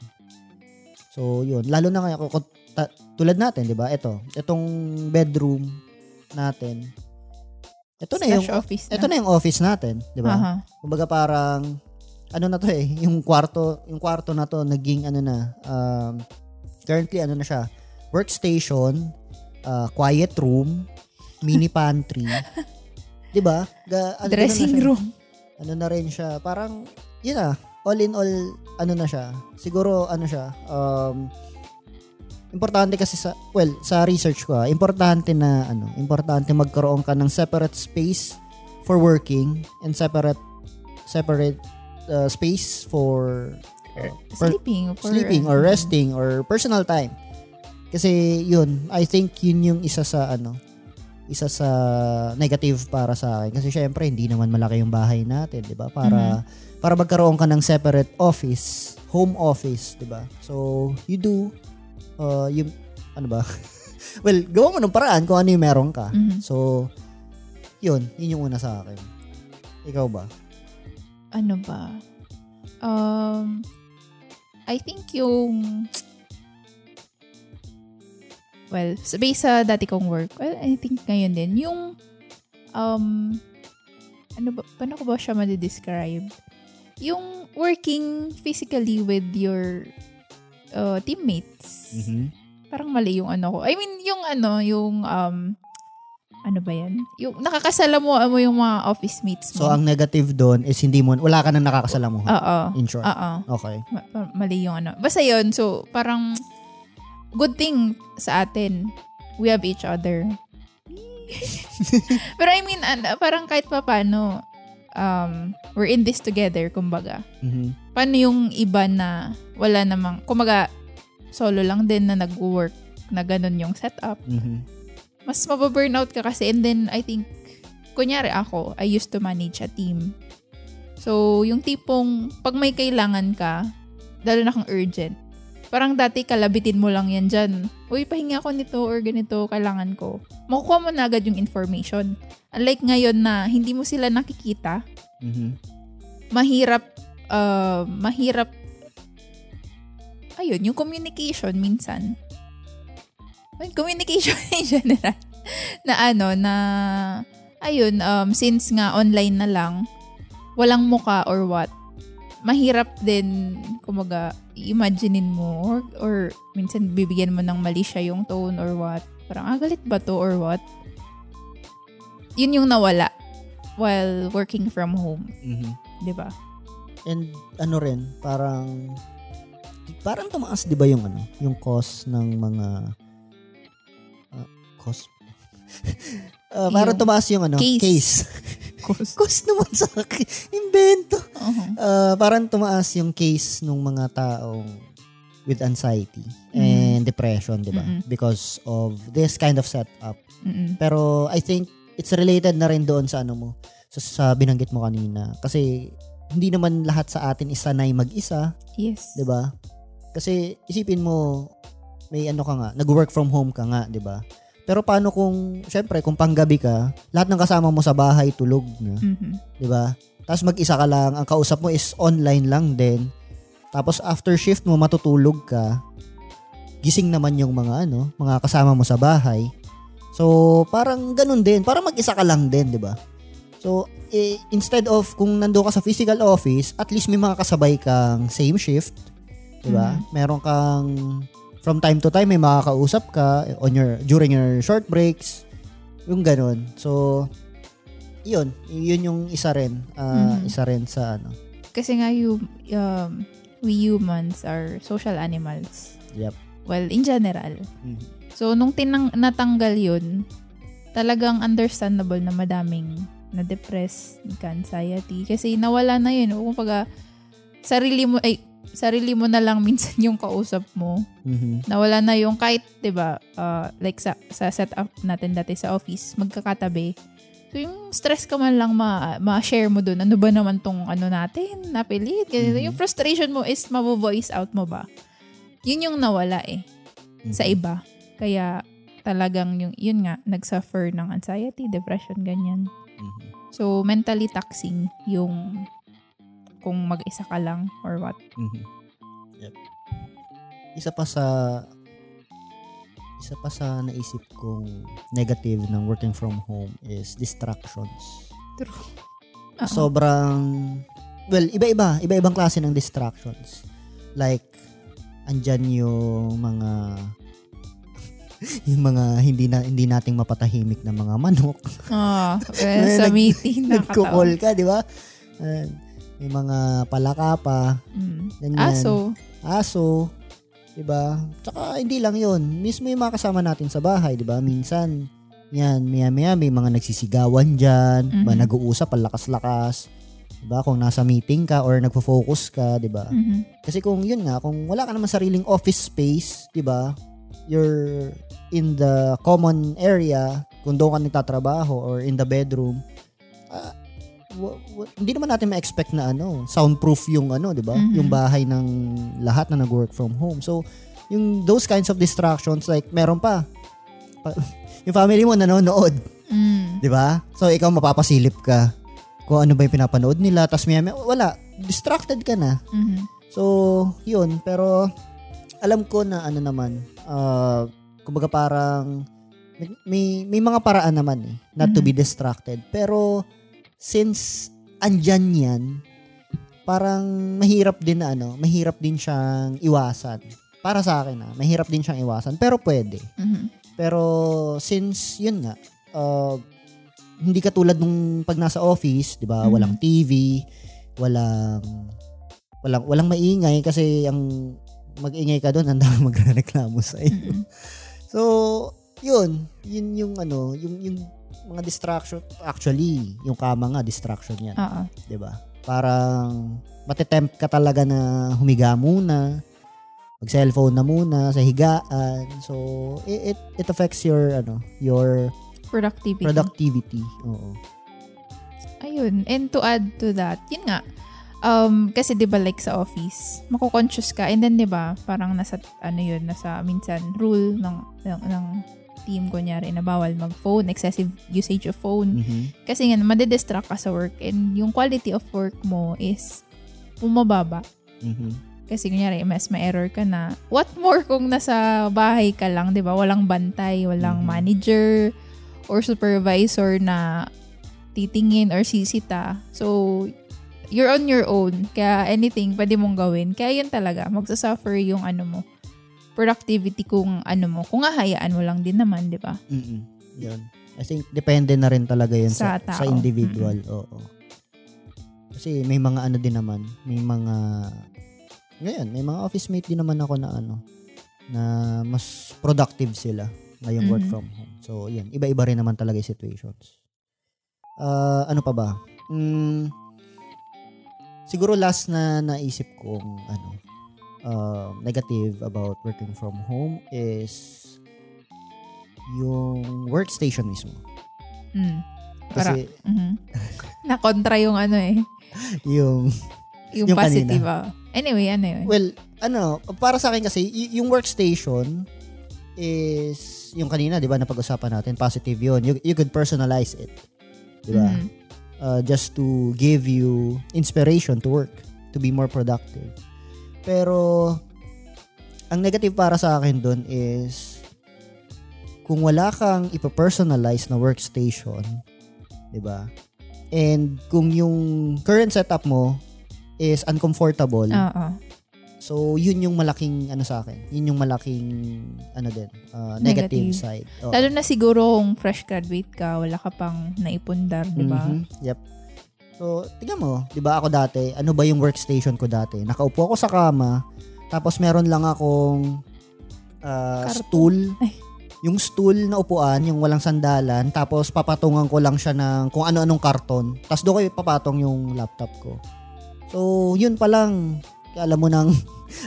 So yun, lalo na kaya ko tulad natin, 'di ba? Ito, itong bedroom natin. Ito na yung office. Ito na. na yung office natin, 'di ba? Uh-huh. Kumbaga parang ano na to eh, yung kwarto, yung kwarto na to naging ano na um currently ano na siya, workstation, uh, quiet room, mini pantry, 'di ba? Ga, ano dressing room. Ano na rin siya, parang, yun ah, all in all, ano na siya, siguro, ano siya, um, importante kasi sa, well, sa research ko ah, importante na, ano, importante magkaroon ka ng separate space for working and separate, separate uh, space for, uh, per, sleeping, for sleeping or resting or personal time. Kasi, yun, I think yun yung isa sa, ano, isa sa negative para sa akin kasi syempre hindi naman malaki yung bahay natin, 'di ba? Para mm-hmm. para magkaroon ka ng separate office, home office, 'di ba? So, you do uh you ano ba? Well, gawa mo ng paraan kung ano yung meron ka. Mm-hmm. So, 'yun, 'yun yung una sa akin. Ikaw ba? Ano ba? Um I think yung Well, based sa dati kong work, well, I think ngayon din, yung, um, ano ba, paano ko ba siya ma-describe? Yung working physically with your uh, teammates, mm-hmm. parang mali yung ano ko. I mean, yung ano, yung, um, ano ba yan? Yung nakakasala mo mo yung mga office mates mo. So, ang negative doon is hindi mo, wala ka na nakakasala mo. Oo. In short. Oo. Okay. Ma- mali yung ano. Basta yun, so, parang, good thing sa atin, we have each other. Pero I mean, ano, parang kahit pa paano, um, we're in this together, kumbaga. Mm-hmm. Paano yung iba na wala namang, kumbaga, solo lang din na nag-work na ganun yung setup. Mm-hmm. Mas mababurnout ka kasi. And then, I think, kunyari ako, I used to manage a team. So, yung tipong, pag may kailangan ka, lalo na kung urgent, parang dati kalabitin mo lang yan dyan. Uy, pahinga ko nito or ganito, kailangan ko. Makukuha mo na agad yung information. Unlike ngayon na hindi mo sila nakikita, mm-hmm. mahirap, uh, mahirap, ayun, yung communication minsan. Communication in general. Na ano, na, ayun, um, since nga online na lang, walang muka or what. Mahirap din, kumaga, imaginein mo or, or minsan bibigyan mo ng mali siya yung tone or what. Parang, ah, galit ba to or what? Yun yung nawala while working from home. Mm-hmm. Diba? And ano rin, parang, parang tumaas diba yung ano, yung cost ng mga, uh, cost? uh, parang yung tumaas yung ano, case. case. Cost. Cost naman sa akin. Invento. Uh-huh. Uh, parang tumaas yung case ng mga taong with anxiety mm-hmm. and depression, di ba? Mm-hmm. Because of this kind of setup. Mm-hmm. Pero I think it's related na rin doon sa ano mo, sa, sa binanggit mo kanina. Kasi hindi naman lahat sa atin isa na mag-isa. Yes. Di ba? Kasi isipin mo, may ano ka nga, nag-work from home ka nga, di ba? Pero paano kung, syempre, kung panggabi ka, lahat ng kasama mo sa bahay tulog na. Mm-hmm. Di ba? Tapos mag-isa ka lang, ang kausap mo is online lang din. Tapos after shift mo, matutulog ka. Gising naman yung mga ano, mga kasama mo sa bahay. So, parang ganun din. Parang mag-isa ka lang din, di ba? So, eh, instead of kung nando ka sa physical office, at least may mga kasabay kang same shift. Di ba? Mm-hmm. Meron kang from time to time may makakausap ka on your during your short breaks, yung ganun. So yun yun yung isa rin uh, mm-hmm. isa rin sa ano, kasi nga yung um, we humans are social animals. Yep. Well, in general. Mm-hmm. So nung tinang natanggal yun, talagang understandable na madaming na depressed, anxiety, kasi nawala na yun. Kung pag sarili mo ay sarili mo na lang minsan yung kausap mo. Mm-hmm. Nawala na yung kahit, di ba, uh, like sa, sa setup natin dati sa office, magkakatabi. So, yung stress ka man lang ma- ma-share mo dun. Ano ba naman tong ano natin? Napilit? Mm-hmm. Yung frustration mo is mabu-voice out mo ba? Yun yung nawala eh. Mm-hmm. Sa iba. Kaya talagang yung, yun nga, nag-suffer ng anxiety, depression, ganyan. Mm-hmm. So, mentally taxing yung kung mag-isa ka lang or what. Mm-hmm. Yep. Isa pa sa isa pa sa naisip kong negative ng working from home is distractions. True. Uh-oh. Sobrang well, iba-iba, iba-ibang klase ng distractions. Like andyan yung mga yung mga hindi na hindi nating mapatahimik na mga manok. Ah, oh, well, sa meeting na nagko-call ka, di ba? Uh, May mga palaka pa. Mm. Aso. Aso. Diba? Tsaka hindi lang yun. Mismo yung mga kasama natin sa bahay. Diba? Minsan, yan, maya maya may mga nagsisigawan dyan. Mm-hmm. Diba? Nag-uusap, palakas-lakas. Diba? Kung nasa meeting ka or nagpo-focus ka. Diba? Mm-hmm. Kasi kung yun nga, kung wala ka naman sariling office space, diba? You're in the common area, kung doon ka nagtatrabaho or in the bedroom, ah, uh, W- w- hindi naman natin ma-expect na ano, soundproof yung ano, 'di ba? Mm-hmm. Yung bahay ng lahat na nag-work from home. So, yung those kinds of distractions, like meron pa, pa yung family mo nanonood. Mm. 'Di ba? So, ikaw mapapasilip ka kung ano ba yung pinapanood nila, tas may wala, distracted ka na. Mm-hmm. So, 'yun, pero alam ko na ano naman, uh, kumbaga parang may may mga paraan naman eh not mm-hmm. to be distracted. Pero since andyan yan, parang mahirap din na ano, mahirap din siyang iwasan. Para sa akin na, mahirap din siyang iwasan, pero pwede. Mm-hmm. Pero since yun nga, uh, hindi katulad nung pag nasa office, 'di ba? Mm-hmm. Walang T V, walang walang walang maingay kasi ang mag-ingay ka doon, ang dami magrereklamo sa iyo. Mm-hmm. So, yun, yun yung ano, yung yung mga distraction. Actually, yung kama nga, distraction yan. Oo. Diba? Parang matetempt ka talaga na humiga muna, mag-cellphone na muna, sa higaan. So, it it affects your, ano, your productivity. Productivity. Oo. Ayun. And to add to that, yun nga, um, kasi diba like sa office, mako-conscious ka. And then diba, parang nasa, ano yun, nasa minsan rule ng, ng, ng team, kunyari, na bawal mag-phone, excessive usage of phone. Mm-hmm. Kasi nga, madidistract ka sa work. And yung quality of work mo is bumababa. Mm-hmm. Kasi kunyari, mas ma-error ka na. What more kung nasa bahay ka lang, di ba? Walang bantay, walang mm-hmm. manager or supervisor na titingin or sisita. So, you're on your own. Kaya anything pwede mong gawin. Kaya yun talaga, magsasuffer yung ano mo, productivity kung ano mo. Kung hahayaan mo lang din naman, di ba? Mm-hmm. Yun. I think depende na rin talaga yun sa, sa, sa individual. Mm-hmm. Oo. Kasi may mga ano din naman, may mga... Ngayon, may mga office mate din naman ako na ano, na mas productive sila ngayong mm-hmm. work from home. So, yan. Iba-iba rin naman talaga yung situations. Uh, ano pa ba? Mm, siguro last na naisip kong ano, uh, negative about working from home is yung workstation mismo. Mm. Para, kasi, mm-hmm. nakontra yung ano eh. yung yung, yung positive ah. Anyway, ano yun? Well, ano, para sa akin kasi, y- yung workstation is, yung kanina, di ba, napag-usapan natin, positive yun. You, you could personalize it. Di ba? Mm-hmm. Uh, just to give you inspiration to work, to be more productive. Pero, ang negative para sa akin dun is, kung wala kang ipapersonalize na workstation, di ba? And kung yung current setup mo is uncomfortable. Uh-uh. So, yun yung malaking, ano sa akin, yun yung malaking, ano din, uh, negative. negative side. Oh. Lalo na siguro kung fresh graduate ka, wala ka pang naipundar, di ba? Mm-hmm. Yep. So, tignan mo, di ba ako dati, ano ba yung workstation ko dati? Nakaupo ako sa kama, tapos meron lang akong uh, stool. Ay. Yung stool na upuan, yung walang sandalan, tapos papatungan ko lang siya ng kung ano-anong karton. Tapos doon ko ipapatong yung laptop ko. So, yun pa lang, alam mo nang,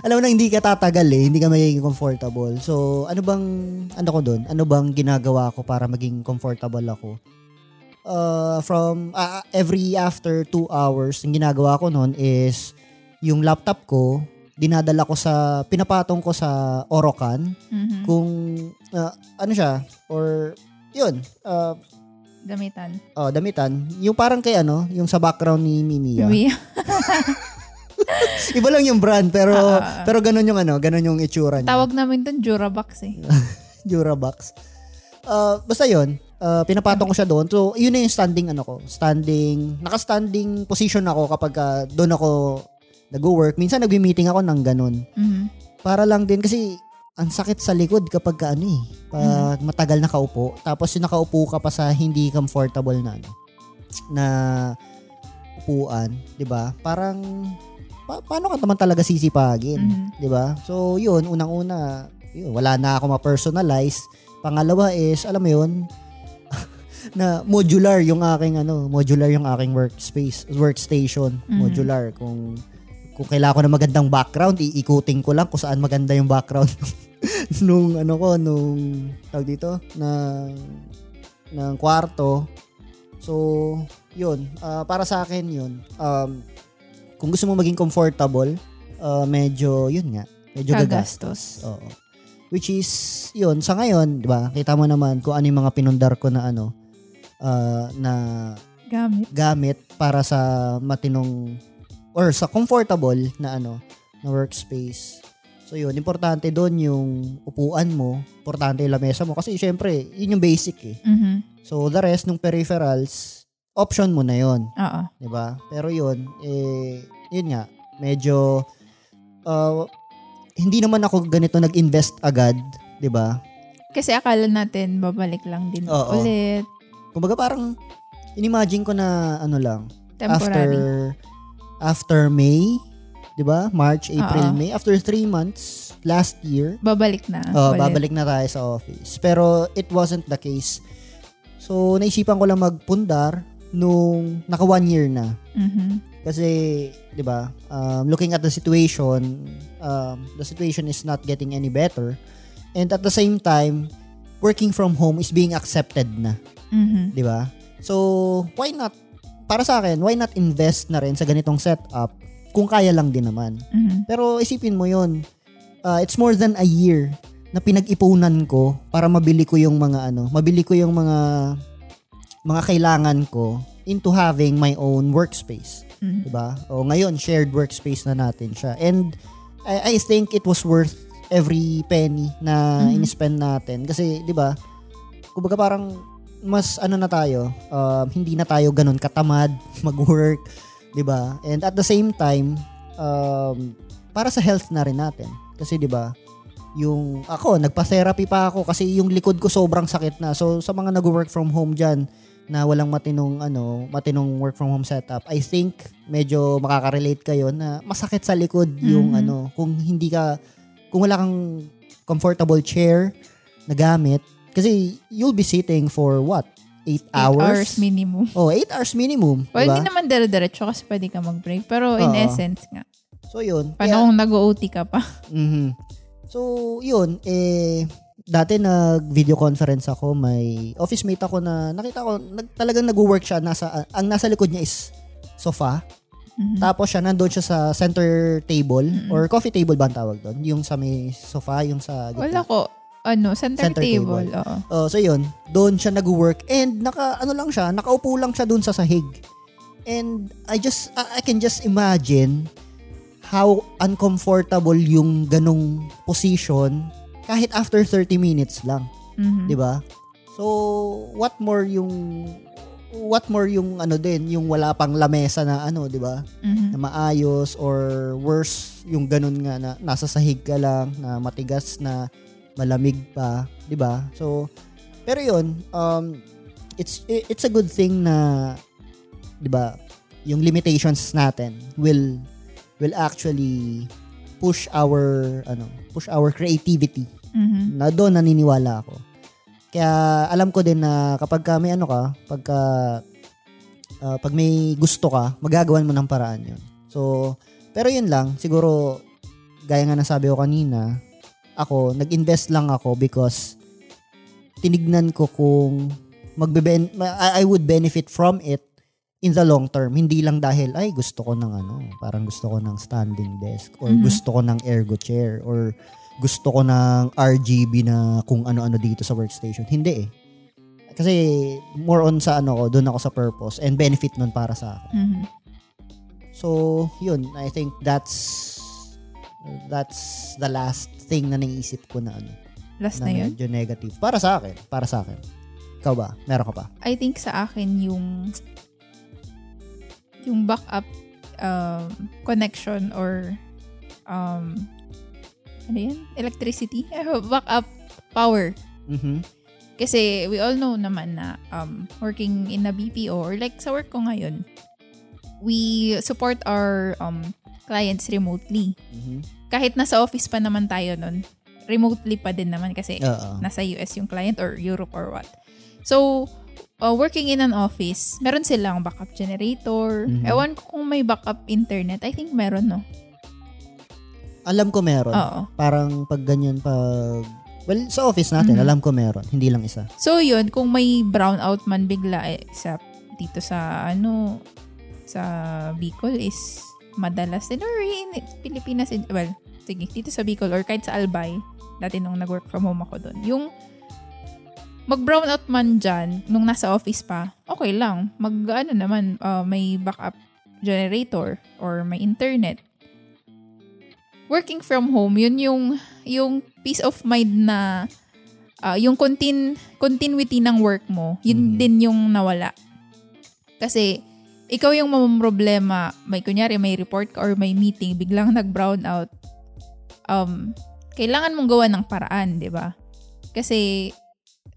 alam mo nang hindi ka tatagal eh, hindi ka magiging comfortable. So, ano bang, ano ko dun? Ano bang ginagawa ko para maging comfortable ako? Uh, from, uh, every after two hours, yung ginagawa ko nun is, yung laptop ko, dinadala ko sa, pinapatong ko sa Orocan, mm-hmm. kung, uh, ano siya, or, yun, uh, damitan. Oh, damitan. Yung parang kay ano, yung sa background ni Mimiya. Mimiya. Iba lang yung brand, pero uh, pero ganun yung ano, ganun yung itsura niya. Tawag namin doon Durabox eh. Durabox. Uh, basta yun, uh, pinapatong ko siya doon. So, yun na yung standing ano ko. Standing, naka-standing position ako kapag uh, doon ako nag-work. Minsan nagmi-meeting ako ng ganun. Mm-hmm. Para lang din kasi ang sakit sa likod kapag ano eh, pag matagal nakaupo, tapos yung nakaupo ka pa sa hindi comfortable na ano, na upuan, 'di ba? Parang pa- paano ka naman talaga sisipagin, mm-hmm. 'di ba? So, 'yun, unang-una, yun, wala na ako ma-personalize. Pangalawa is, alam mo 'yun, na modular yung aking ano, modular yung aking workspace, workstation, mm-hmm. modular kung kung kailangan ko ng magandang background, iikutin ko lang kung saan maganda yung background. nung ano ko, nung tawag dito, ng, ng kwarto. So, yun. Uh, para sa akin yun. Um, kung gusto mo maging comfortable, uh, medyo, yun nga, medyo gagastos. Oo. Which is, yun, sa ngayon, di ba, kita mo naman kung ano yung mga pinundar ko na ano, uh, na gamit. gamit para sa matinong, or sa comfortable na ano, na workspace. So, yun. Importante doon yung upuan mo. Importante yung lamesa mo. Kasi, syempre, yun yung basic eh. Mm-hmm. So, the rest, nung peripherals, option mo na yun. Oo. Diba? Pero yun, eh, yun nga, medyo, uh, hindi naman ako ganito nag-invest agad, diba? Kasi akala natin, babalik lang din Oo. ulit. Kumbaga, parang, in-imagine ko na, ano lang, temporary. After, after May, diba? March, April, Uh-oh. May. After three months, last year. Babalik na. Oh, babalik na tayo sa office. Pero it wasn't the case So, naisipan ko lang magpundar nung naka one year na. Mm-hmm. Kasi, di ba, um, looking at the situation, um, the situation is not getting any better. And at the same time, working from home is being accepted na. Mm-hmm. Di ba? So, why not, para sa akin, why not invest na rin sa ganitong setup kung kaya lang din naman. Mm-hmm. Pero isipin mo yun, uh, it's more than a year na pinag-ipunan ko para mabili ko yung mga ano, mabili ko yung mga mga kailangan ko into having my own workspace. Mm-hmm. Diba? O ngayon, shared workspace na natin siya. And I, I think it was worth every penny na mm-hmm. in-spend natin. Kasi, diba, kumbaga parang mas ano na tayo, uh, hindi na tayo ganun katamad mag-work. Diba? And at the same time, um, para sa health na rin natin. Kasi diba, yung ako, nagpa-therapy pa ako kasi yung likod ko sobrang sakit na. So, sa mga nag-work from home dyan, na walang matinong, ano, matinong work from home setup, I think medyo makaka-relate kayo na masakit sa likod yung mm-hmm. ano, kung hindi ka, kung wala kang comfortable chair na gamit, kasi you'll be sitting for what? Eight hours? Eight hours minimum. Oh, eight hours minimum. Well, diba? Hindi naman dala-diretso kasi pwede ka mag-break. Pero in uh-huh. essence nga. So, yun. Paano kung nag-O T ka pa? Mm-hmm. So, yun. Eh, dati nag-video conference ako. May office mate ako na nakita ko, nag, talagang nag-work siya. Nasa, ang nasa likod niya is sofa. Mm-hmm. Tapos siya, nandun siya sa center table mm-hmm. or coffee table ba ang tawag doon? Yung sa may sofa, yung sa... Wala ko. Ano, center, center table. table. Oh. oh, so yun, doon siya nag-work and naka ano lang siya, nakaupo lang siya doon sa sahig. And I just I can just imagine how uncomfortable yung ganung position kahit after thirty minutes lang. Mm-hmm. 'Di ba? So, what more yung what more yung ano din, yung wala pang lamesa na ano, 'di ba? Mm-hmm. Na maayos or worse yung ganun nga na nasa sahig ka lang, na matigas na malamig pa, 'di ba? So pero 'yun, um it's it's a good thing na 'di ba, yung limitations natin will will actually push our ano, push our creativity. Mm-hmm. Na doon naniniwala ako. Kaya alam ko din na kapag ka may ano ka, pagka uh, pag may gusto ka, magagawan mo ng paraan 'yun. So pero 'yun lang, siguro gaya nga nasabi ko kanina, ako, nag-invest lang ako because tinignan ko kung magbe- I would benefit from it in the long term. Hindi lang dahil, ay, gusto ko ng ano, parang gusto ko ng standing desk or mm-hmm. gusto ko ng ergo chair or gusto ko ng R G B na kung ano-ano dito sa workstation. Hindi eh. Kasi more on sa ano ko, doon ako sa purpose and benefit nun para sa akin. Mm-hmm. So, yun, I think that's That's the last thing na naisip ko na ano. Last na, na yun? Medyo negative. Para sa akin. Para sa akin. Ikaw ba? Meron ka pa? I think sa akin yung yung backup um, connection or um ano yun? Electricity? Backup power. Mm-hmm. Kasi we all know naman na um, working in a B P O or like sa work ko ngayon, we support our um clients remotely. Mm-hmm. Kahit nasa office pa naman tayo nun, remotely pa din naman kasi uh-oh. Nasa U S yung client or Europe or what. So, uh, working in an office, meron silang backup generator. Mm-hmm. Ewan ko kung may backup internet. I think meron, no? Alam ko meron. Uh-oh. Parang pag ganyan, pag... Well, sa office natin, mm-hmm. alam ko meron. Hindi lang isa. So, yun. Kung may brownout man bigla, eh, sa, dito sa, ano, sa Bicol is... madalas din or in Pilipinas, well, sige, dito sa Bicol or kahit sa Albay, dati nung nag-work from home ako doon. Yung mag-brownout man dyan, nung nasa office pa, okay lang. Mag, ano naman, uh, may backup generator or may internet. Working from home, yun yung, yung peace of mind na, uh, yung continu- continuity ng work mo, yun mm-hmm. din yung nawala. Kasi, ikaw yung mamamroblema, may kunyari may report ka or may meeting, biglang nag-brown out, um, kailangan mong gawa ng paraan, di ba? Kasi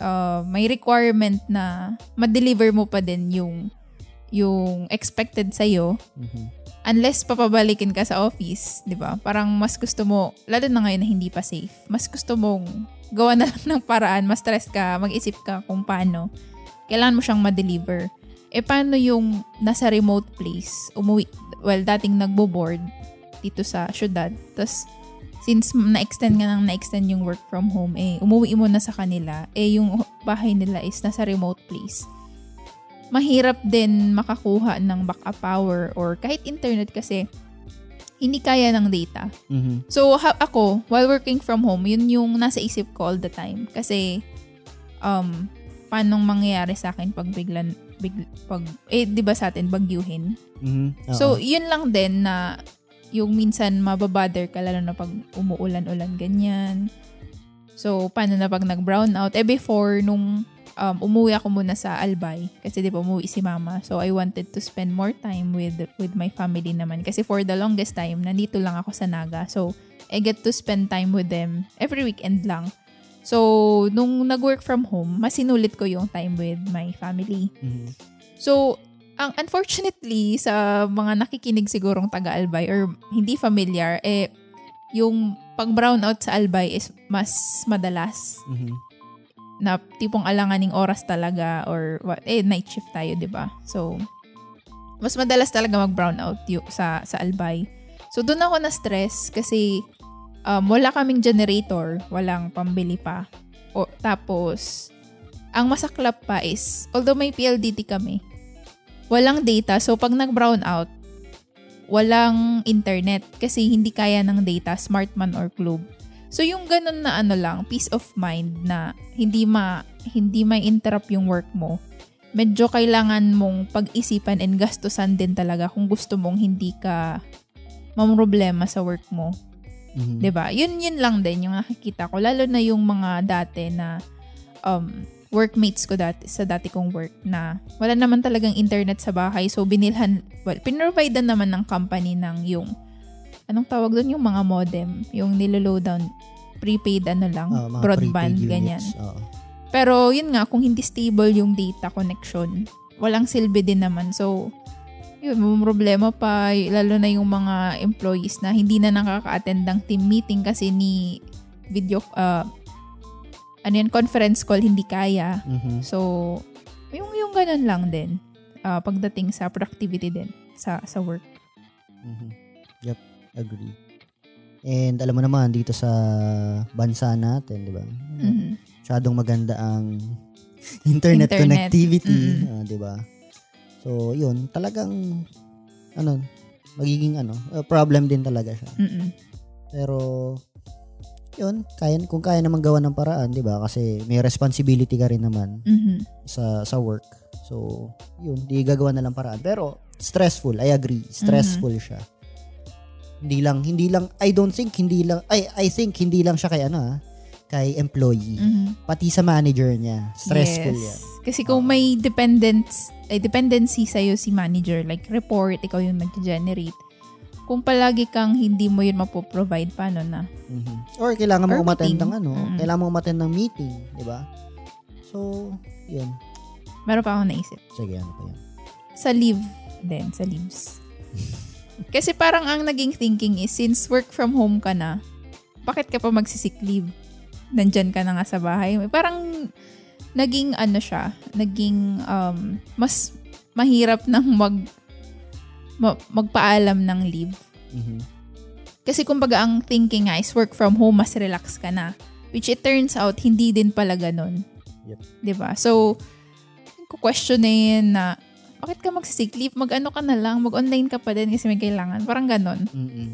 uh, may requirement na ma-deliver mo pa din yung, yung expected sa'yo mm-hmm. unless papabalikin ka sa office, di ba? Parang mas gusto mo, lalo na ngayon na hindi pa safe, mas gusto mong gawa na lang ng paraan, mas stress ka, mag-isip ka kung paano. kailangan mo siyang ma-deliver. E paano yung nasa remote place, umuwi, well, dating nagbo-board dito sa syudad, tapos since na-extend nga nang na-extend yung work from home, eh, umuwi mo na sa kanila, eh, yung bahay nila is nasa remote place. Mahirap din makakuha ng backup power or kahit internet kasi hindi kaya ng data. Mm-hmm. So, ha- ako, while working from home, yun yung nasa isip ko all the time. Kasi, um, paanong mangyayari sa akin pag biglan, bigla, pag, eh, di ba sa atin, bagyuhin? Mm-hmm. So, yun lang din na yung minsan mababother ka, lalo na pag umuulan-ulan, ganyan. So, paano na pag nag-brown out? Eh, before, nung um, umuwi ako muna sa Albay, kasi di ba umuwi si mama. So, I wanted to spend more time with with my family naman. Kasi for the longest time, nandito lang ako sa Naga. So, I get to spend time with them every weekend lang. So, nung nag-work from home, mas sinulit ko yung time with my family. Mm-hmm. So, ang unfortunately, sa mga nakikinig sigurong taga-Albay or hindi familiar, eh, yung pag-brownout sa Albay is mas madalas. Mm-hmm. Na tipong alanganing oras talaga or what, eh night shift tayo, 'di ba? So mas madalas talaga mag-brown out yung sa sa Albay. So doon ako na stress kasi um, wala kaming generator, walang pambili pa. O, tapos ang masaklap pa is although may P L D T kami, walang data. So pag nag-brown out, walang internet kasi hindi kaya ng data, Smartman or Globe. So yung ganun na ano lang, peace of mind na hindi ma hindi may interrupt yung work mo. Medyo kailangan mong pag-isipan and gastusan din talaga kung gusto mong hindi ka mamroblema sa work mo. Mm-hmm. 'Di ba? Yun yun lang din yung nakikita ko, lalo na yung mga dati na um workmates ko dati sa dati kong work na wala naman talagang internet sa bahay. So binilhan, well, pinrovidean naman ng company ng yung anong tawag doon? Yung mga modem. Yung nilolow down. Prepaid ano lang. Oh, broadband. Ganyan. Oh. Pero yun nga, kung hindi stable yung data connection, walang silbi din naman. So, yun, problema pa. Lalo na yung mga employees na hindi na nakaka-attend ng team meeting kasi ni video, uh, ano yun, conference call, hindi kaya. Mm-hmm. So, yung, yung ganun lang din. Uh, pagdating sa productivity din sa, sa work. Mm-hmm. Yep. Agree. And alam mo naman, dito sa bansa natin, di ba? Mm-hmm. Masyadong maganda ang internet, internet. connectivity, mm-hmm. uh, di ba? So, yun, talagang, ano, magiging, ano, uh, problem din talaga siya. Mm-hmm. Pero, yun, kaya, kung kaya naman gawa ng paraan, di ba? Kasi may responsibility ka rin naman mm-hmm. sa, sa work. So, yun, di gagawa na lang paraan. Pero, stressful, I agree. Stressful mm-hmm. siya. Hindi lang, hindi lang, I don't think, hindi lang, I, I think, hindi lang siya kay, ano ah, kay employee. Mm-hmm. Pati sa manager niya. Stressful yes. yan. Kasi kung uh, may dependence, eh, dependency sa'yo si manager, like report, ikaw yung nag-generate, kung palagi kang hindi mo yun mapoprovide, paano na? Mm-hmm. Or kailangan mo umattend ng, ano, mm-hmm. kailangan mo umattend ng meeting, di ba? So, yun. Meron pa akong naisip. Sige, ano pa yun? Sa leave din, sa leaves. Kasi parang ang naging thinking is, since work from home ka na, bakit ka pa magsisick leave? Nandyan ka na nga sa bahay. Parang naging ano siya, naging um, mas mahirap ng mag, ma, magpaalam ng leave. Mm-hmm. Kasi kumbaga ang thinking nga is work from home, mas relax ka na. Which it turns out, hindi din pala ganun. Yep. Diba? So, kukwestiyonin na, bakit ka magsisick leave? Mag-ano ka na lang? Mag-online ka pa din kasi may kailangan. Parang ganon. Mm-hmm.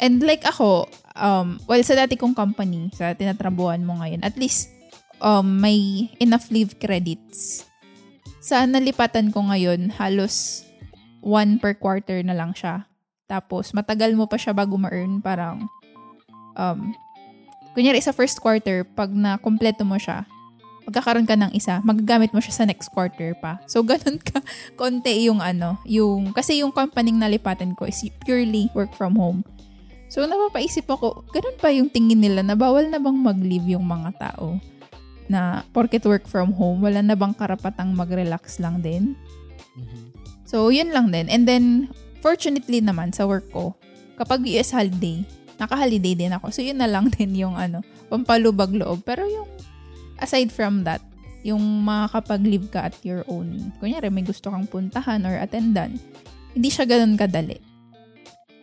And like ako, um, well, sa dati kong company, sa tinatrabuhan mo ngayon, at least um, may enough leave credits. Sa nalipatan ko ngayon, halos one per quarter na lang siya. Tapos, matagal mo pa siya bago ma-earn. Parang, um, kunyari sa first quarter, pag na-kompleto mo siya, pagkakaroon ka ng isa, magagamit mo siya sa next quarter pa. So, ganun ka. Konti yung ano, yung, kasi yung company na nalipatan ko is purely work from home. So, napapaisip ako, ganun pa yung tingin nila na bawal na bang mag-leave yung mga tao? Na, porket work from home, wala na bang karapatang mag-relax lang din? Mm-hmm. So, yun lang din. And then, fortunately naman, sa work ko, kapag U S holiday, naka-holiday din ako. So, yun na lang din yung ano, pampalubag loob. Pero yung aside from that, yung makakapag-live ka at your own. Kunyari, may gusto kang puntahan or attendan. Hindi siya ganun kadali.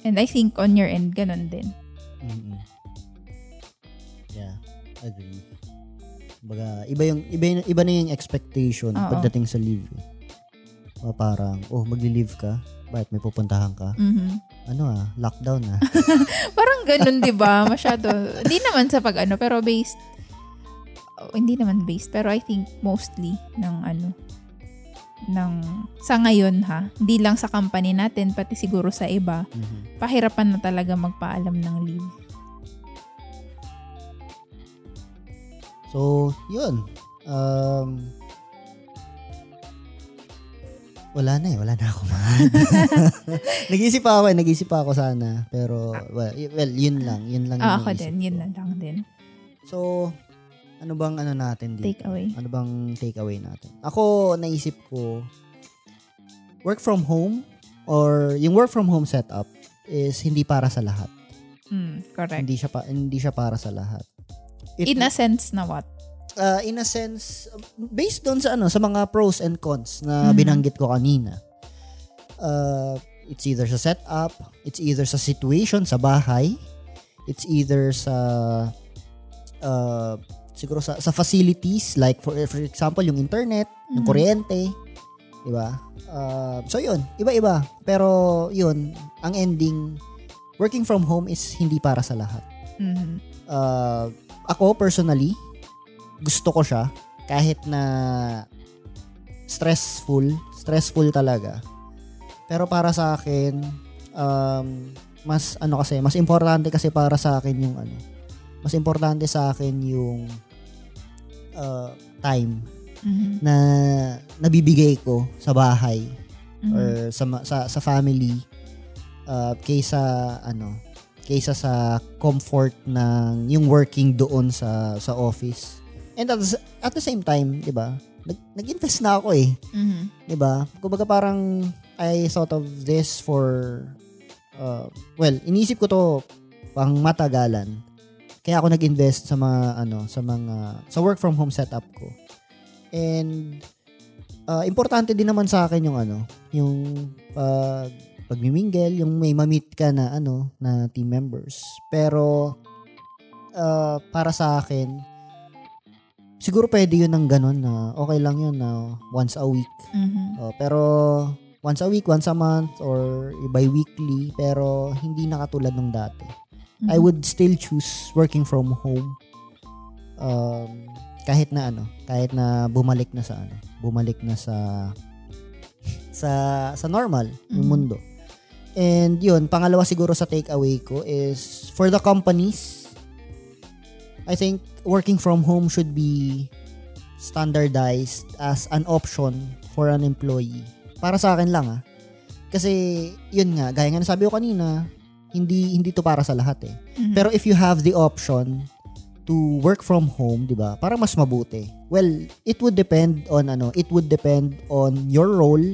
And I think on your end, ganun din. Mm-hmm. Yeah, agree. Baga, iba, yung, iba, yung, iba na yung expectation Oo. pagdating sa live. O parang, oh, magli-live ka? Bakit may pupuntahan ka? Mm-hmm. Ano ah, lockdown ah. Parang ganun, di ba? Masyado. Hindi naman sa pag-ano, pero based Oh, hindi naman based, pero I think mostly ng ano, ng sa ngayon ha, hindi lang sa company natin, pati siguro sa iba, mm-hmm. pahirapan na talaga magpaalam ng leave. So, yun. Um, wala na eh, wala na ako man. Nag-isip pa ako eh, nag-isip pa ako sana, pero well, well yun lang, yun lang. Ah, ako din, yun lang lang din. So, ano bang ano natin dito? Take away. Ano bang take away natin? Ako, naisip ko, work from home or yung work from home setup is hindi para sa lahat. Mm, correct. Hindi siya, pa, hindi siya para sa lahat. It, in a sense na what? Uh, in a sense, based doon sa ano, sa mga pros and cons na mm-hmm. binanggit ko kanina. Uh, it's either sa setup, it's either sa situation sa bahay, it's either sa uh, siguro sa, sa facilities like for, for example yung internet, mm-hmm. yung kuryente, di ba? Uh, so yun, iba-iba. Pero yun, ang ending, working from home is hindi para sa lahat. Mm-hmm. Uh, ako personally, gusto ko siya kahit na stressful, stressful talaga. Pero para sa akin, um, mas ano kasi, mas importante kasi para sa akin yung ano. Mas importante sa akin yung uh, time mm-hmm. na nabibigay ko sa bahay mm-hmm. or sa, sa sa family uh, kaysa ano kaysa sa comfort ng yung working doon sa sa office. And at, at the same time, 'di ba? Nag, nag-invest na ako eh. Mm-hmm. 'Di ba? Kumbaga parang I thought of this for uh, well, iniisip ko to pang matagalan. Kaya ako nag-invest sa mga ano, sa mga sa work from home setup ko. And uh, importante din naman sa akin yung ano, yung uh, pagmi-mingle, yung may ma-meet ka na ano, na team members. Pero uh, para sa akin siguro pwede yun ng ganun na okay lang yun na once a week. Mm-hmm. Uh, pero once a week, once a month or bi-weekly, pero hindi nakatulad ng dati. Mm-hmm. I would still choose working from home. Um, kahit na ano, kahit na bumalik na sa ano, bumalik na sa sa sa normal mm-hmm. ng mundo. And 'yun, pangalawa siguro sa takeaway ko is for the companies, I think working from home should be standardized as an option for an employee. Para sa akin lang ah. Kasi 'yun nga, gaya nga ng sabi ko kanina, hindi hindi to para sa lahat eh. Mm-hmm. Pero if you have the option to work from home, 'di ba? Para mas mabuti. Well, it would depend on ano, it would depend on your role,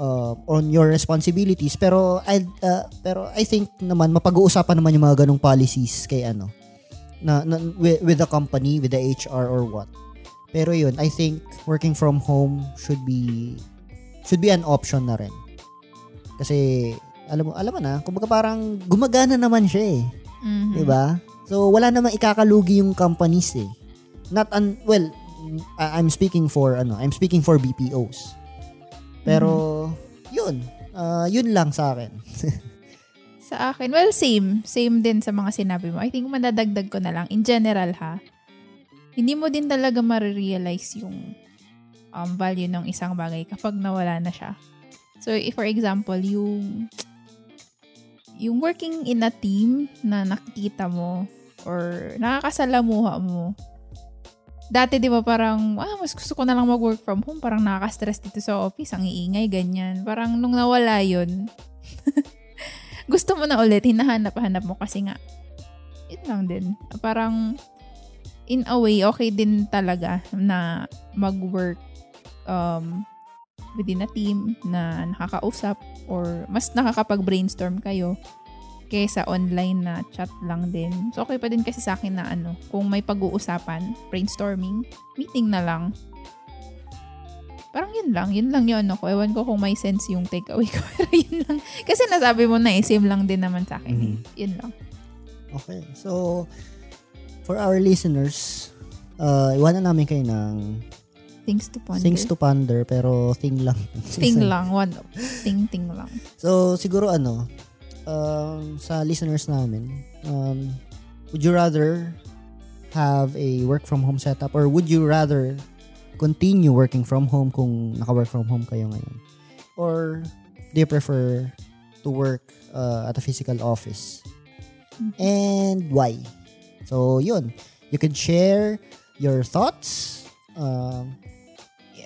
uh, on your responsibilities. Pero I uh, pero I think naman mapag-uusapan naman yung mga ganung policies kay ano na, na with, with the company, with the H R or what. Pero 'yun, I think working from home should be should be an option na rin. Kasi alam mo, alam mo na, kumbaga parang gumagana naman siya eh. Mm-hmm. Diba? So, wala namang ikakalugi yung companies eh. Not, un- well, I'm speaking for, ano, I'm speaking for B P Os. Pero, mm-hmm. yun. Uh, yun lang sa akin. Sa akin, well, same. Same din sa mga sinabi mo. I think madadagdag ko na lang. In general ha, hindi mo din talaga marirealize yung um, value ng isang bagay kapag nawala na siya. So, if for example, yung yung working in a team na nakikita mo or nakakasalamuha mo. Dati di ba parang, ah, mas gusto ko na lang mag-work from home. Parang nakaka-stress dito sa office. Ang iingay, ganyan. Parang nung nawala yun, gusto mo na ulit. Hinahanap-hanap mo kasi nga. Yun lang din. Parang, in a way, okay din talaga na mag-work um, within a team na nakakausap or mas nakakapag-brainstorm kayo kaysa online na chat lang din. So, okay pa din kasi sa akin na ano, kung may pag-uusapan, brainstorming, meeting na lang. Parang yun lang. Yun lang yun. Ako. Ewan ko kung may sense yung takeaway ko. Pero yun lang. Kasi nasabi mo na eh, same lang din naman sa akin. Mm-hmm. Yun lang. Okay. So, for our listeners, uh, iwanan namin kayo ng things to ponder. Things to ponder, pero thing lang. Thing lang. One. Thing, thing lang. So, siguro ano, um, sa listeners namin, um, would you rather have a work from home setup or would you rather continue working from home kung naka-work from home kayo ngayon? Or do you prefer to work uh, at a physical office? And why? So, yun. You can share your thoughts, uh,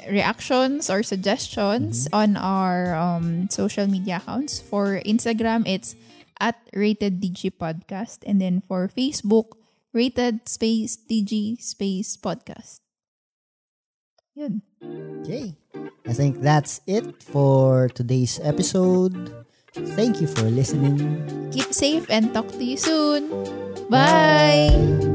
reactions, or suggestions mm-hmm. on our um, social media accounts. For Instagram, it's at Rated D G Podcast. And then for Facebook, Rated Space D G Space Podcast. Yun. Okay. I think that's it for today's episode. Thank you for listening. Keep safe and talk to you soon. Bye! Bye.